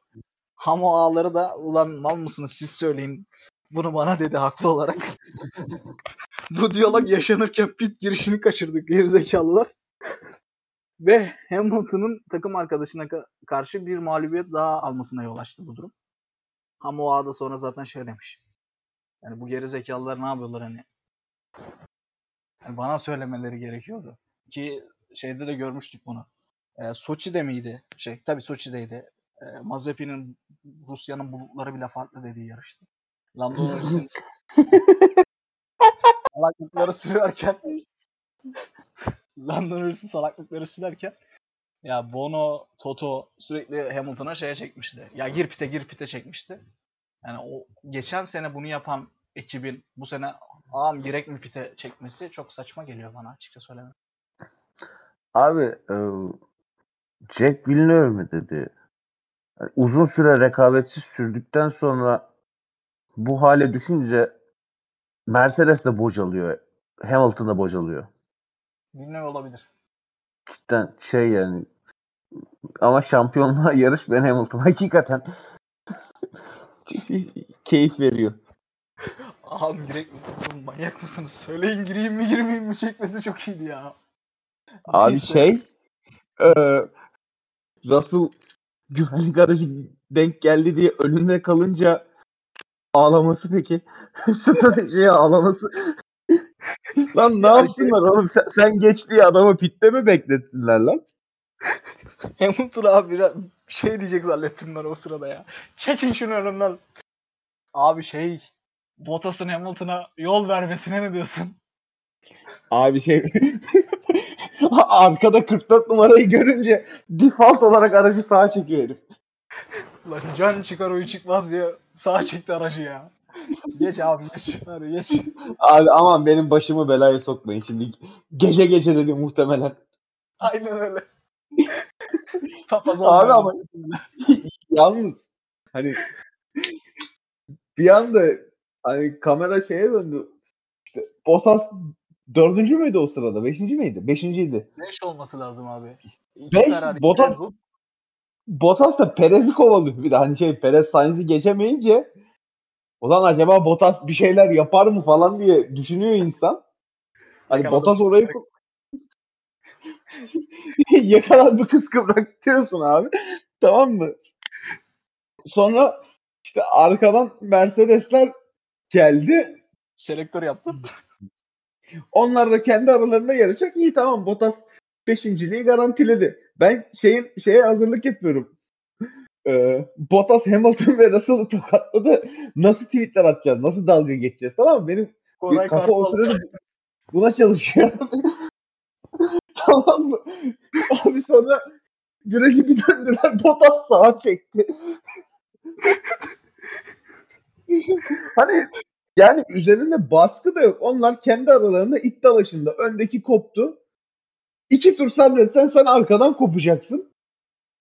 Hamo ağları da ulan mal mısınız siz söyleyin. Bunu bana dedi haklı olarak. Bu diyalog yaşanırken pit girişini kaçırdık gerizekalılar. Ve Hamilton'ın takım arkadaşına ka- karşı bir mağlubiyet daha almasına yol açtı bu durum. Hamo ağa da sonra zaten şey demiş. Yani bu gerizekalılar ne yapıyorlar hani? Yani bana söylemeleri gerekiyordu. Ki şeyde de görmüştük bunu. Ee, Soçi'de miydi? Şey, tabii Soçi'deydi. Ee, Mazepin'in Rusya'nın bulutları bile farklı dediği yarıştı. Lando Norris'in salaklıkları sürerken Lando Norris'in salaklıkları sürerken ya Bono, Toto sürekli Hamilton'a şeye çekmişti. Ya gir pite gir pite çekmişti. Yani o geçen sene bunu yapan ekibin bu sene ağam girek mi pite çekmesi çok saçma geliyor bana açıkça söylemem. Abi ıı, Jack Villeneuve mi dedi? Yani uzun süre rekabetsiz sürdükten sonra bu hale düşünce Mercedes de bocalıyor. Hamilton da bocalıyor. Villeneuve olabilir. Cidden şey yani ama şampiyonluğa yarış ben Hamilton. Hakikaten keyif veriyor. Abi direkt manyak mısınız? Söyleyin gireyim mi girmeyeyim mi çekmesi çok iyiydi ya. Abi neyse. Şey e, Russell güvenlik aracı denk geldi diye önünde kalınca ağlaması peki. Stratejiye ağlaması. Lan ne yapsınlar oğlum? Sen, sen geç diye adamı pitte mi bekletsinler lan? Hamilton abi şey diyecek zannettim ben o sırada ya. Çekin şunu önümden. Abi şey Bottas'ın Hamilton'a yol vermesine ne diyorsun? Abi şey arkada kırk dört numarayı görünce default olarak aracı sağa çekiyor herif. Lan can çıkar oyu çıkmaz diye sağa çekti aracı ya. Geç abi geç. Hadi geç. Abi aman benim başımı belaya sokmayın şimdi. Gece gece dedi muhtemelen. Aynen öyle. Abi ama yalnız hani bir anda hani kamera şeye döndü. İşte Bottas dördüncü müydü o sırada? Beşinci miydi? Beşinciydi. Beş olması lazım abi. İki Beş Bottas Bottas da Perez'i kovalıyor. Bir de hani şey Perez Sainz'i geçemeyince ulan acaba Bottas bir şeyler yapar mı falan diye düşünüyor insan. Hani yakaladın Bottas orayı yakalandı kıskıvrak diyorsun abi. Tamam mı? Sonra işte arkadan Mercedesler geldi. Selektör yaptım. Onlar da kendi aralarında yarışacak. İyi tamam Bottas beşinciliği garantiledi. Ben şeyin şeye hazırlık yapıyorum. Ee, Bottas, Hamilton ve Russell'ı tokatladı. Nasıl tweetler atacağız? Nasıl dalga geçeceğiz? Tamam mı? Benim Koray kafa o sırada buna çalışıyor. Tamam mı? Abi sonra güreşi bir döndüler. Bottas sağa çekti. Hani yani üzerinde baskı da yok. Onlar kendi aralarında it dalaşında. Öndeki koptu. İki tur sabretsen sen arkadan kopacaksın.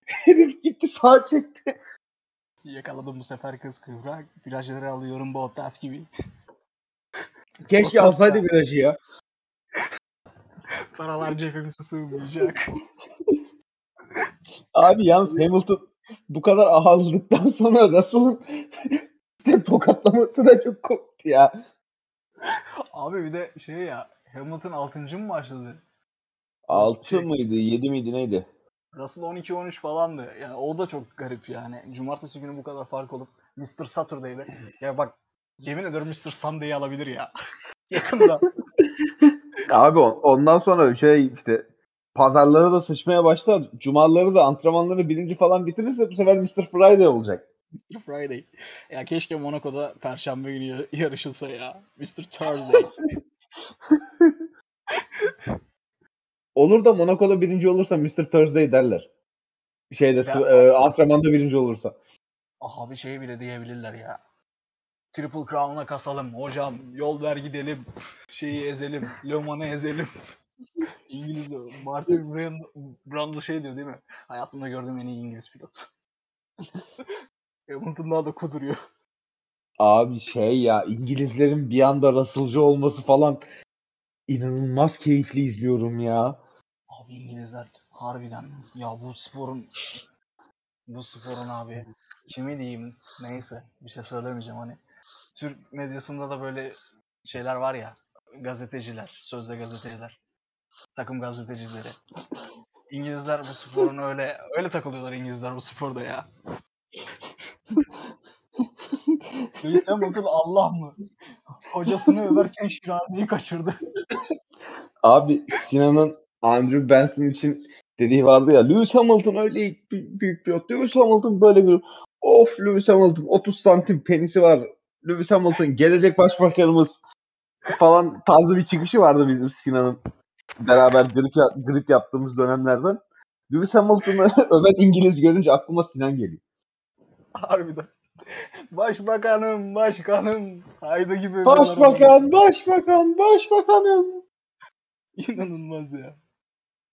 Herif gitti sağa çekti. Yakaladım bu sefer kız kıvrak. Virajları alıyorum Bottas gibi. Keşke alsaydı virajı ya. Paralar cebimize sığmayacak. Abi yalnız Hamilton bu kadar ahazlıktan sonra Russell'ın tokatlaması da çok koptu ya. Abi bir de şey ya Hamilton altıncı mı başladı? altı şey, mıydı? yedi miydi? Neydi? Russell on iki on üç falandı. Yani o da çok garip yani. Cumartesi günü bu kadar fark olup mister Saturday'de. Ya bak yemin ederim mister Sunday'i alabilir ya. Yakında. Abi ondan sonra şey işte pazarları da sıçmaya başlar. Cumaları da antrenmanları birinci falan bitirirse bu sefer mister Friday olacak. mister Friday. Ya keşke Monaco'da Perşembe günü yarışılsa ya. mister Thursday. Olur da Monaco'da birinci olursa mister Thursday derler. Şeyde e, antrenmanda birinci olursa. Abi şey bile diyebilirler ya. Triple Crown'a kasalım hocam. Yol ver gidelim. Şeyi ezelim. Le Mans'ı ezelim. İngilizce. Martin Brundle şey diyor değil mi? Hayatımda gördüğüm en iyi İngiliz pilot. Hamilton daha da kuduruyor. Abi şey ya İngilizlerin bir anda Russell'cı olması falan inanılmaz keyifli izliyorum ya. Abi İngilizler harbiden ya bu sporun bu sporun abi kimi diyeyim, neyse bir şey söylemeyeceğim. Hani Türk medyasında da böyle şeyler var ya, gazeteciler, sözde gazeteciler, takım gazetecileri. İngilizler bu sporun öyle öyle takılıyorlar İngilizler bu sporda ya. Değilsen bakın Allah mı? Hocasını överken Şirazi'yi kaçırdı. Abi Sinan'ın Andrew Benson için dediği vardı ya. Lewis Hamilton öyle büyük pilot. Lewis Hamilton böyle bir... Of Lewis Hamilton otuz santim penisi var. Lewis Hamilton gelecek başbakanımız falan tarzı bir çıkışı vardı bizim Sinan'ın. Beraber grip, ya- grip yaptığımız dönemlerden. Lewis Hamilton'ı öven İngiliz görünce aklıma Sinan geliyor. Harbiden. Başbakanım, başkanım. Haydi gibi. Başbakan, başbakan, başbakanım. İnanılmaz ya.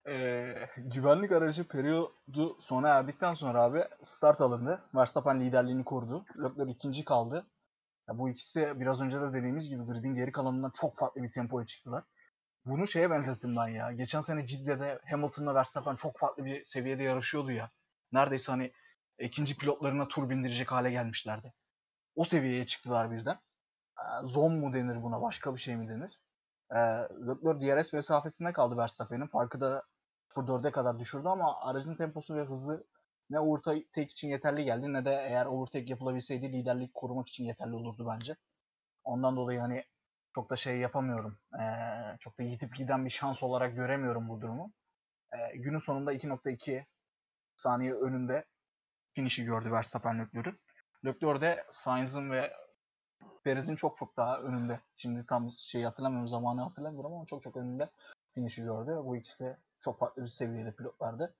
Ee, güvenlik aracı periyodu sona erdikten sonra abi start alındı. Verstappen liderliğini korudu. Leclerc ikinci kaldı. Ya bu ikisi biraz önce de dediğimiz gibi gridin geri kalanından çok farklı bir tempoya çıktılar. Bunu şeye benzettim ben ya. Geçen sene Cidde'de Hamilton'la Verstappen çok farklı bir seviyede yarışıyordu ya. Neredeyse hani ikinci pilotlarına tur bindirecek hale gelmişlerdi. O seviyeye çıktılar birden. Ee, zon mu denir buna? Başka bir şey mi denir? Ee, Leclerc D R S mesafesinde kaldı Verstappen'in. Farkı da sıfır dörde kadar düşürdü ama aracın temposu ve hızı ne overtake için yeterli geldi ne de eğer overtake yapılabilseydi liderlik korumak için yeterli olurdu bence. Ondan dolayı hani çok da şey yapamıyorum. Ee, çok da yitip giden bir şans olarak göremiyorum bu durumu. Ee, günün sonunda iki nokta iki saniye önünde finişi gördü Verstappen Leclerc'ün. Leclerc de Sainz'ın ve Perez'in çok çok daha önünde. Şimdi tam şeyi hatırlamıyorum, zamanı hatırlamıyorum ama çok çok önünde finişi gördü. Bu ikisi çok farklı bir seviyede pilotlardı.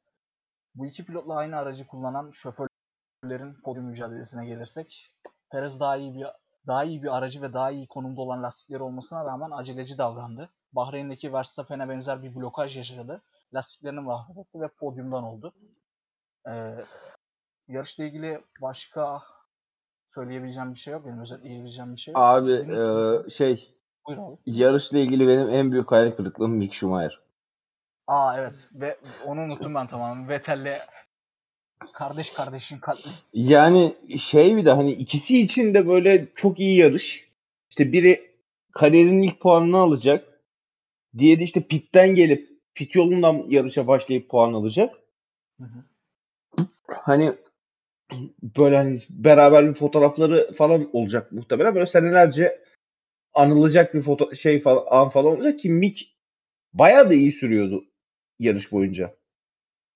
Bu iki pilotla aynı aracı kullanan şoförlerin podyum mücadelesine gelirsek, Perez daha iyi bir daha iyi bir aracı ve daha iyi konumda olan lastikleri olmasına rağmen aceleci davrandı. Bahreyn'deki Verstappen'e benzer bir blokaj yaşadı. Lastiklerini mahvetti ve podyumdan oldu. Ee, yarışla ilgili başka söyleyebileceğim bir şey yok. Benim özetleyebileceğim bir şey yok. Abi ee, şey, buyur abi. Yarışla ilgili benim en büyük hayal kırıklığım Mick Schumacher. Aa evet. Ve onu unuttum ben tamamen. Vettel'le kardeş kardeşin katli. Yani şey bir de hani ikisi için de böyle çok iyi yarış. İşte biri kariyerinin ilk puanını alacak. Diğeri işte pitten gelip pit yolundan yarışa başlayıp puan alacak. Hı hı. Hani böyle hani beraber bir fotoğrafları falan olacak muhtemelen. Böyle senelerce anılacak bir foto- şey falan, an falan olacak ki Mick bayağı da iyi sürüyordu yarış boyunca.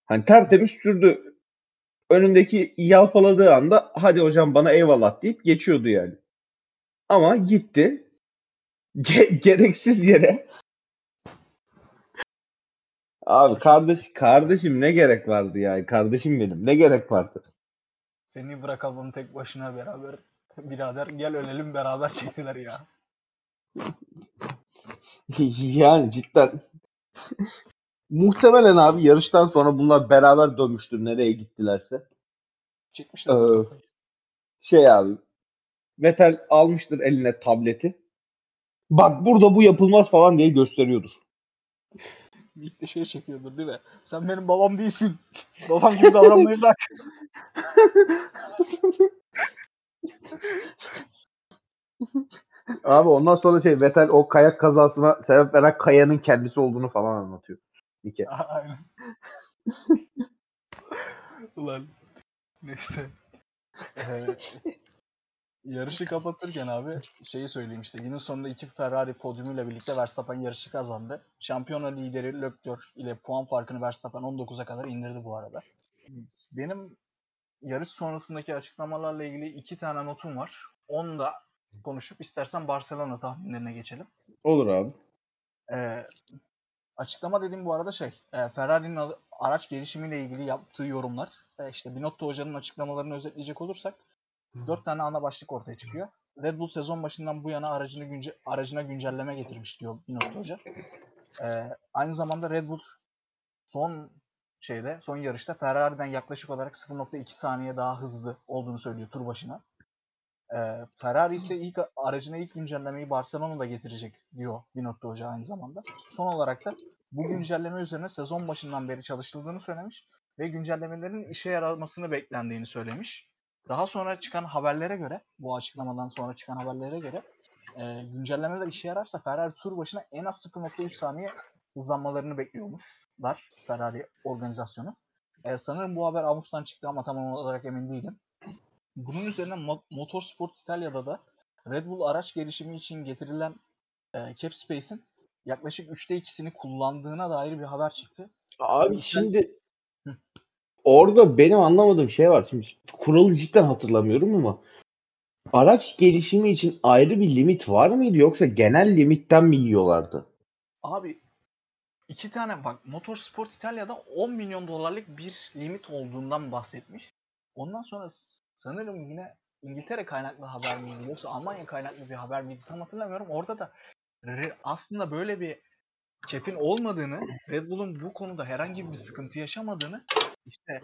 Hani tertemiz sürdü. Önündeki yalpaladığı anda hadi hocam bana eyvallah deyip geçiyordu yani. Ama gitti. Ge- gereksiz yere. Abi kardeş kardeşim ne gerek vardı yani? Kardeşim benim ne gerek vardı? Seni bırakalım tek başına beraber. Birader gel ölelim beraber çektiler ya. Yani cidden muhtemelen abi yarıştan sonra bunlar beraber dönmüştür nereye gittilerse. Çekmişler. Ee, şey abi Vettel almıştır eline tableti. Bak burada bu yapılmaz falan diye gösteriyordur. Mick de şey çekiyordur değil mi? Sen benim babam değilsin. Babam gibi davranmayı bırak. Abi ondan sonra şey Vettel o kayak kazasına sebep veren kayanın kendisi olduğunu falan anlatıyor. Mick'e. Aynen. Ulan neyse. Ee, yarışı kapatırken abi şeyi söyleyeyim işte. Günün sonunda iki Ferrari podyumuyla birlikte Verstappen yarışı kazandı. Şampiyona lideri Leclerc ile puan farkını Verstappen on dokuza kadar indirdi bu arada. Benim yarış sonrasındaki açıklamalarla ilgili iki tane notum var. Onu da konuşup istersen Barcelona tahminlerine geçelim. Olur abi. Ee, açıklama dediğim bu arada şey, e, Ferrari'nin araç gelişimiyle ilgili yaptığı yorumlar. E, işte Binotto Hoca'nın açıklamalarını özetleyecek olursak dört tane ana başlık ortaya çıkıyor. Red Bull sezon başından bu yana aracını günce, aracına güncelleme getirmiş diyor Binotto Hoca. E, aynı zamanda Red Bull son şeyde, son yarışta Ferrari'den yaklaşık olarak sıfır nokta iki saniye daha hızlı olduğunu söylüyor tur başına. Ee, Ferrari ise ilk aracına ilk güncellemeyi Barcelona'da getirecek diyor Binotto Hoca aynı zamanda. Son olarak da bu güncelleme üzerine sezon başından beri çalışıldığını söylemiş ve güncellemelerin işe yaramasını beklendiğini söylemiş. Daha sonra çıkan haberlere göre, bu açıklamadan sonra çıkan haberlere göre e, güncellemeler işe yararsa Ferrari tur başına en az sıfır nokta üç saniye hızlanmalarını bekliyormuşlar Ferrari organizasyonu. E, sanırım bu haber Ağustos'tan çıktı ama tam olarak emin değilim. Bunun üzerine Mo- Motorsport İtalya'da da Red Bull araç gelişimi için getirilen e, cap space'in yaklaşık üçte ikisini kullandığına dair bir haber çıktı. Abi yani şimdi hı. orada benim anlamadığım şey var. Şimdi kuralı cidden hatırlamıyorum ama araç gelişimi için ayrı bir limit var mıydı yoksa genel limitten mi yiyorlardı? Abi iki tane bak Motorsport İtalya'da on milyon dolarlık bir limit olduğundan bahsetmiş. Ondan sonra sanırım yine İngiltere kaynaklı haber miydi yoksa Almanya kaynaklı bir haber miydi tam hatırlamıyorum. Orada da aslında böyle bir cap'in olmadığını, Red Bull'un bu konuda herhangi bir sıkıntı yaşamadığını işte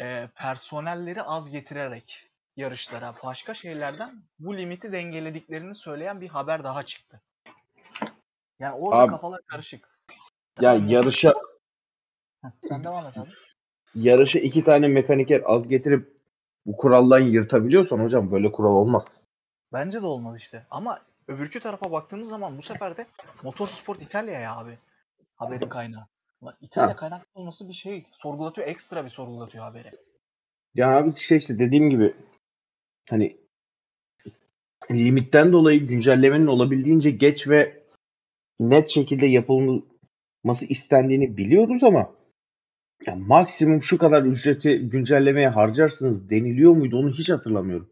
e, personelleri az getirerek yarışlara başka şeylerden bu limiti dengelediklerini söyleyen bir haber daha çıktı. Yani orada abi, kafalar karışık. Ya yani yarışa Heh, sen devam et abi. Yarışa iki tane mekaniker az getirip bu kuraldan yırtabiliyorsan hocam böyle kural olmaz. Bence de olmaz işte. Ama öbürkü tarafa baktığımız zaman bu sefer de Motorsport İtalya'ya abi haberin kaynağı. İtalya ha. kaynaklı olması bir şey sorgulatıyor, ekstra bir sorgulatıyor haberi. Ya abi şey işte dediğim gibi hani limitten dolayı güncellemenin olabildiğince geç ve net şekilde yapılması istendiğini biliyoruz ama ya maksimum şu kadar ücreti güncellemeye harcarsınız deniliyor muydu onu hiç hatırlamıyorum.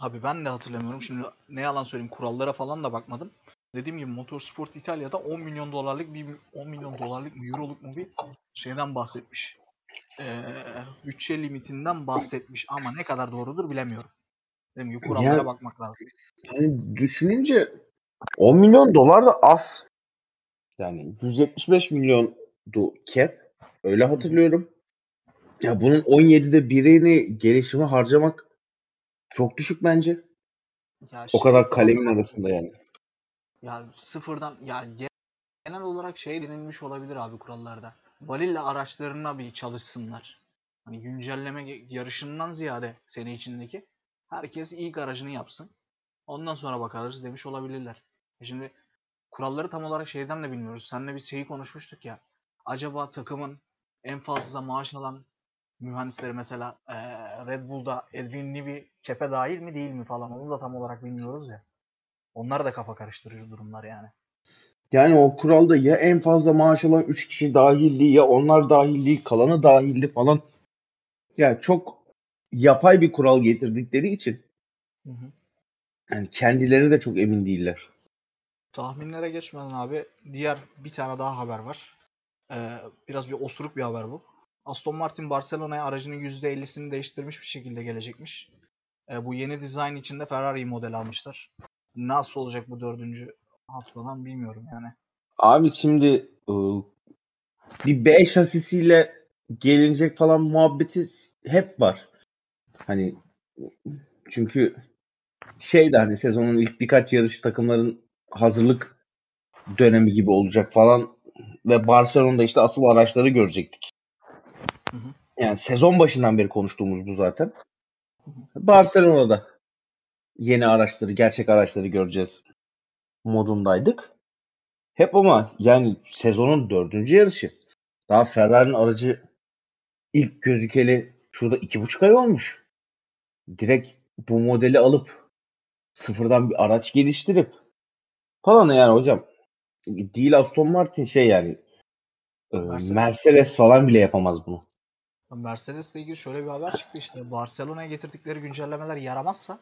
Abi ben de hatırlamıyorum. Şimdi ne yalan söyleyeyim kurallara falan da bakmadım. Dediğim gibi Motorsport İtalya'da on milyon dolarlık bir on milyon dolarlık mı euroluk mu bir şeyden bahsetmiş. Ee, bütçe limitinden bahsetmiş ama ne kadar doğrudur bilemiyorum. Dediğim gibi kurallara yani, bakmak lazım. Yani düşününce on milyon dolar da az. Yani yüz yetmiş beş milyondu cap. Öyle hatırlıyorum. Ya bunun on yedide birini gelişime harcamak çok düşük bence. Ya o kadar kalemin arasında yani. Ya sıfırdan ya genel olarak şey denilmiş olabilir abi kurallarda. Valilla araçlarına bir çalışsınlar. Hani güncelleme yarışından ziyade sene içindeki herkes ilk aracını yapsın. Ondan sonra bakarız demiş olabilirler. Şimdi kuralları tam olarak şeyden de bilmiyoruz. Seninle bir şeyi konuşmuştuk ya. Acaba takımın en fazla maaş alan mühendisleri mesela e, Red Bull'da elvinli bir kepe dahil mi değil mi falan onu da tam olarak bilmiyoruz ya. Onlar da kafa karıştırıcı durumlar yani. Yani o kuralda ya en fazla maaş alan üç kişi dahildi ya onlar dahildi kalanı dahildi falan. Yani çok yapay bir kural getirdikleri için hı hı. yani kendileri de çok emin değiller. Tahminlere geçmeden abi diğer bir tane daha haber var. Ee, biraz bir osuruk bir haber bu. Aston Martin Barcelona'ya aracının yüzde ellisini değiştirmiş bir şekilde gelecekmiş. E, bu yeni dizayn içinde Ferrari model almışlar. Nasıl olacak bu dördüncü haftadan bilmiyorum yani. Abi şimdi ıı, bir B şasisiyle gelinecek falan muhabbeti hep var. Hani çünkü şey de hani sezonun ilk birkaç yarışı takımların hazırlık dönemi gibi olacak falan. Ve Barcelona'da işte asıl araçları görecektik. Yani sezon başından beri konuştuğumuz bu zaten. Barcelona'da yeni araçları, gerçek araçları göreceğiz modundaydık. Hep ama yani sezonun dördüncü yarışı. Daha Ferrari'nin aracı ilk gözükeli şurada iki buçuk ay olmuş. Direkt bu modeli alıp sıfırdan bir araç geliştirip falan yani hocam. Değil Aston Martin şey yani Mercedes, Mercedes falan bile yapamaz bunu. Mercedes'le ilgili şöyle bir haber çıktı işte. Barcelona'ya getirdikleri güncellemeler yaramazsa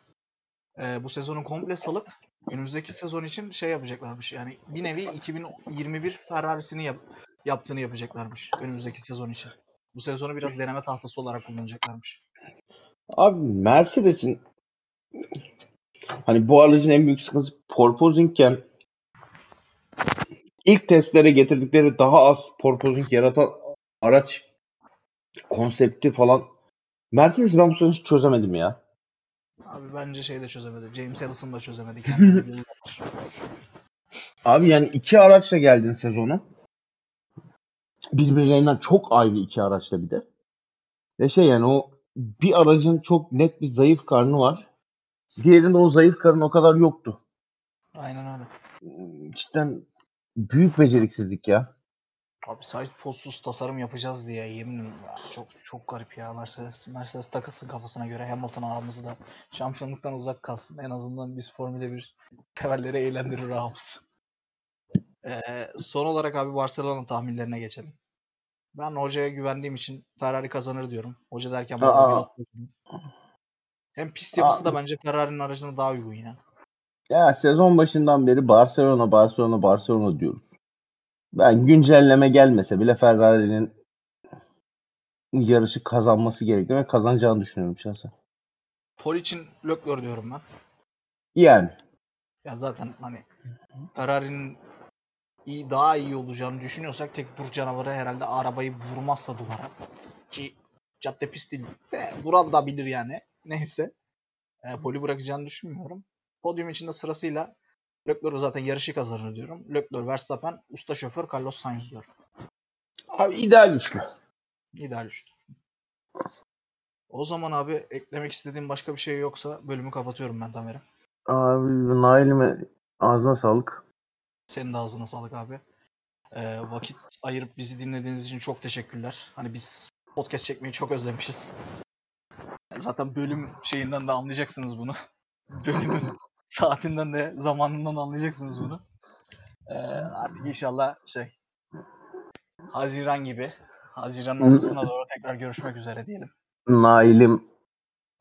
e, bu sezonu komple salıp önümüzdeki sezon için şey yapacaklarmış. Yani bir nevi iki bin yirmi bir Ferrari'sini yap, yaptığını yapacaklarmış önümüzdeki sezon için. Bu sezonu biraz deneme tahtası olarak kullanacaklarmış. Abi Mercedes'in hani bu aracın en büyük sıkıntısı porpoisingken ilk testlere getirdikleri daha az porpoising yaratan araç konsepti falan. Mercedes ben bu sorunu hiç çözemedim ya. Abi bence şey de çözemedi. James Allison da çözemedi. Abi yani iki araçla geldin sezonu. Birbirlerinden çok ayrı iki araçla bir de. Ve şey yani o bir aracın çok net bir zayıf karnı var. Diğerinde o zayıf karın o kadar yoktu. Aynen öyle. Cidden büyük beceriksizlik ya. Abi side postsuz tasarım yapacağız diye yeminim ya. Çok çok garip ya. Mercedes, Mercedes takılsın kafasına göre. Hamilton ağamızı da şampiyonluktan uzak kalsın. En azından biz Formula bir teverleri eğlendirir ağamız. Ee, son olarak abi Barcelona tahminlerine geçelim. Ben hocaya güvendiğim için Ferrari kazanır diyorum. Hoca derken bana bir hem pist yapısı Aa. da bence Ferrari'nin aracına daha uygun ya. Ya sezon başından beri Barcelona, Barcelona, Barcelona diyoruz. Ben güncelleme gelmese bile Ferrari'nin yarışı kazanması gerektiğini ve kazanacağını düşünüyorum şahsen. Pol için Leclerc diyorum ben. Yani. Ya zaten hani Ferrari'nin iyi daha iyi olacağını düşünüyorsak tek dur canavarı herhalde arabayı vurmazsa duvara. Ki cadde pist değil. De, vuran da bilir yani. Neyse. E, Pol'i bırakacağını düşünmüyorum. Podyum içinde sırasıyla Leclerc zaten yarışı kazanır diyorum. Leclerc, Verstappen, usta şoför Carlos Sainz diyorum. Abi ideal üçlü. İdeal üçlü. O zaman abi eklemek istediğim başka bir şey yoksa bölümü kapatıyorum ben Tamer'im. Abi Nail'ime ağzına sağlık. Senin de ağzına sağlık abi. Ee, vakit ayırıp bizi dinlediğiniz için çok teşekkürler. Hani biz podcast çekmeyi çok özlemişiz. Zaten bölüm şeyinden de anlayacaksınız bunu. Bölümün saatinden de zamanından da anlayacaksınız bunu. Ee, artık inşallah şey Haziran gibi Haziran'ın ortasına doğru tekrar görüşmek üzere diyelim. Nail'im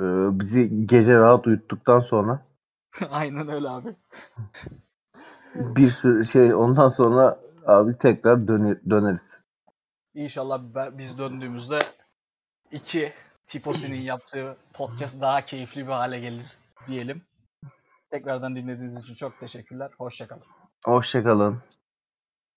e, bizi gece rahat uyuttuktan sonra aynen öyle abi. Bir sürü şey ondan sonra abi tekrar dön- döneriz. İnşallah ben, biz döndüğümüzde iki Tiposi'nin yaptığı podcast daha keyifli bir hale gelir diyelim. Tekrardan dinlediğiniz için çok teşekkürler. Hoşça kalın. Hoşça kalın.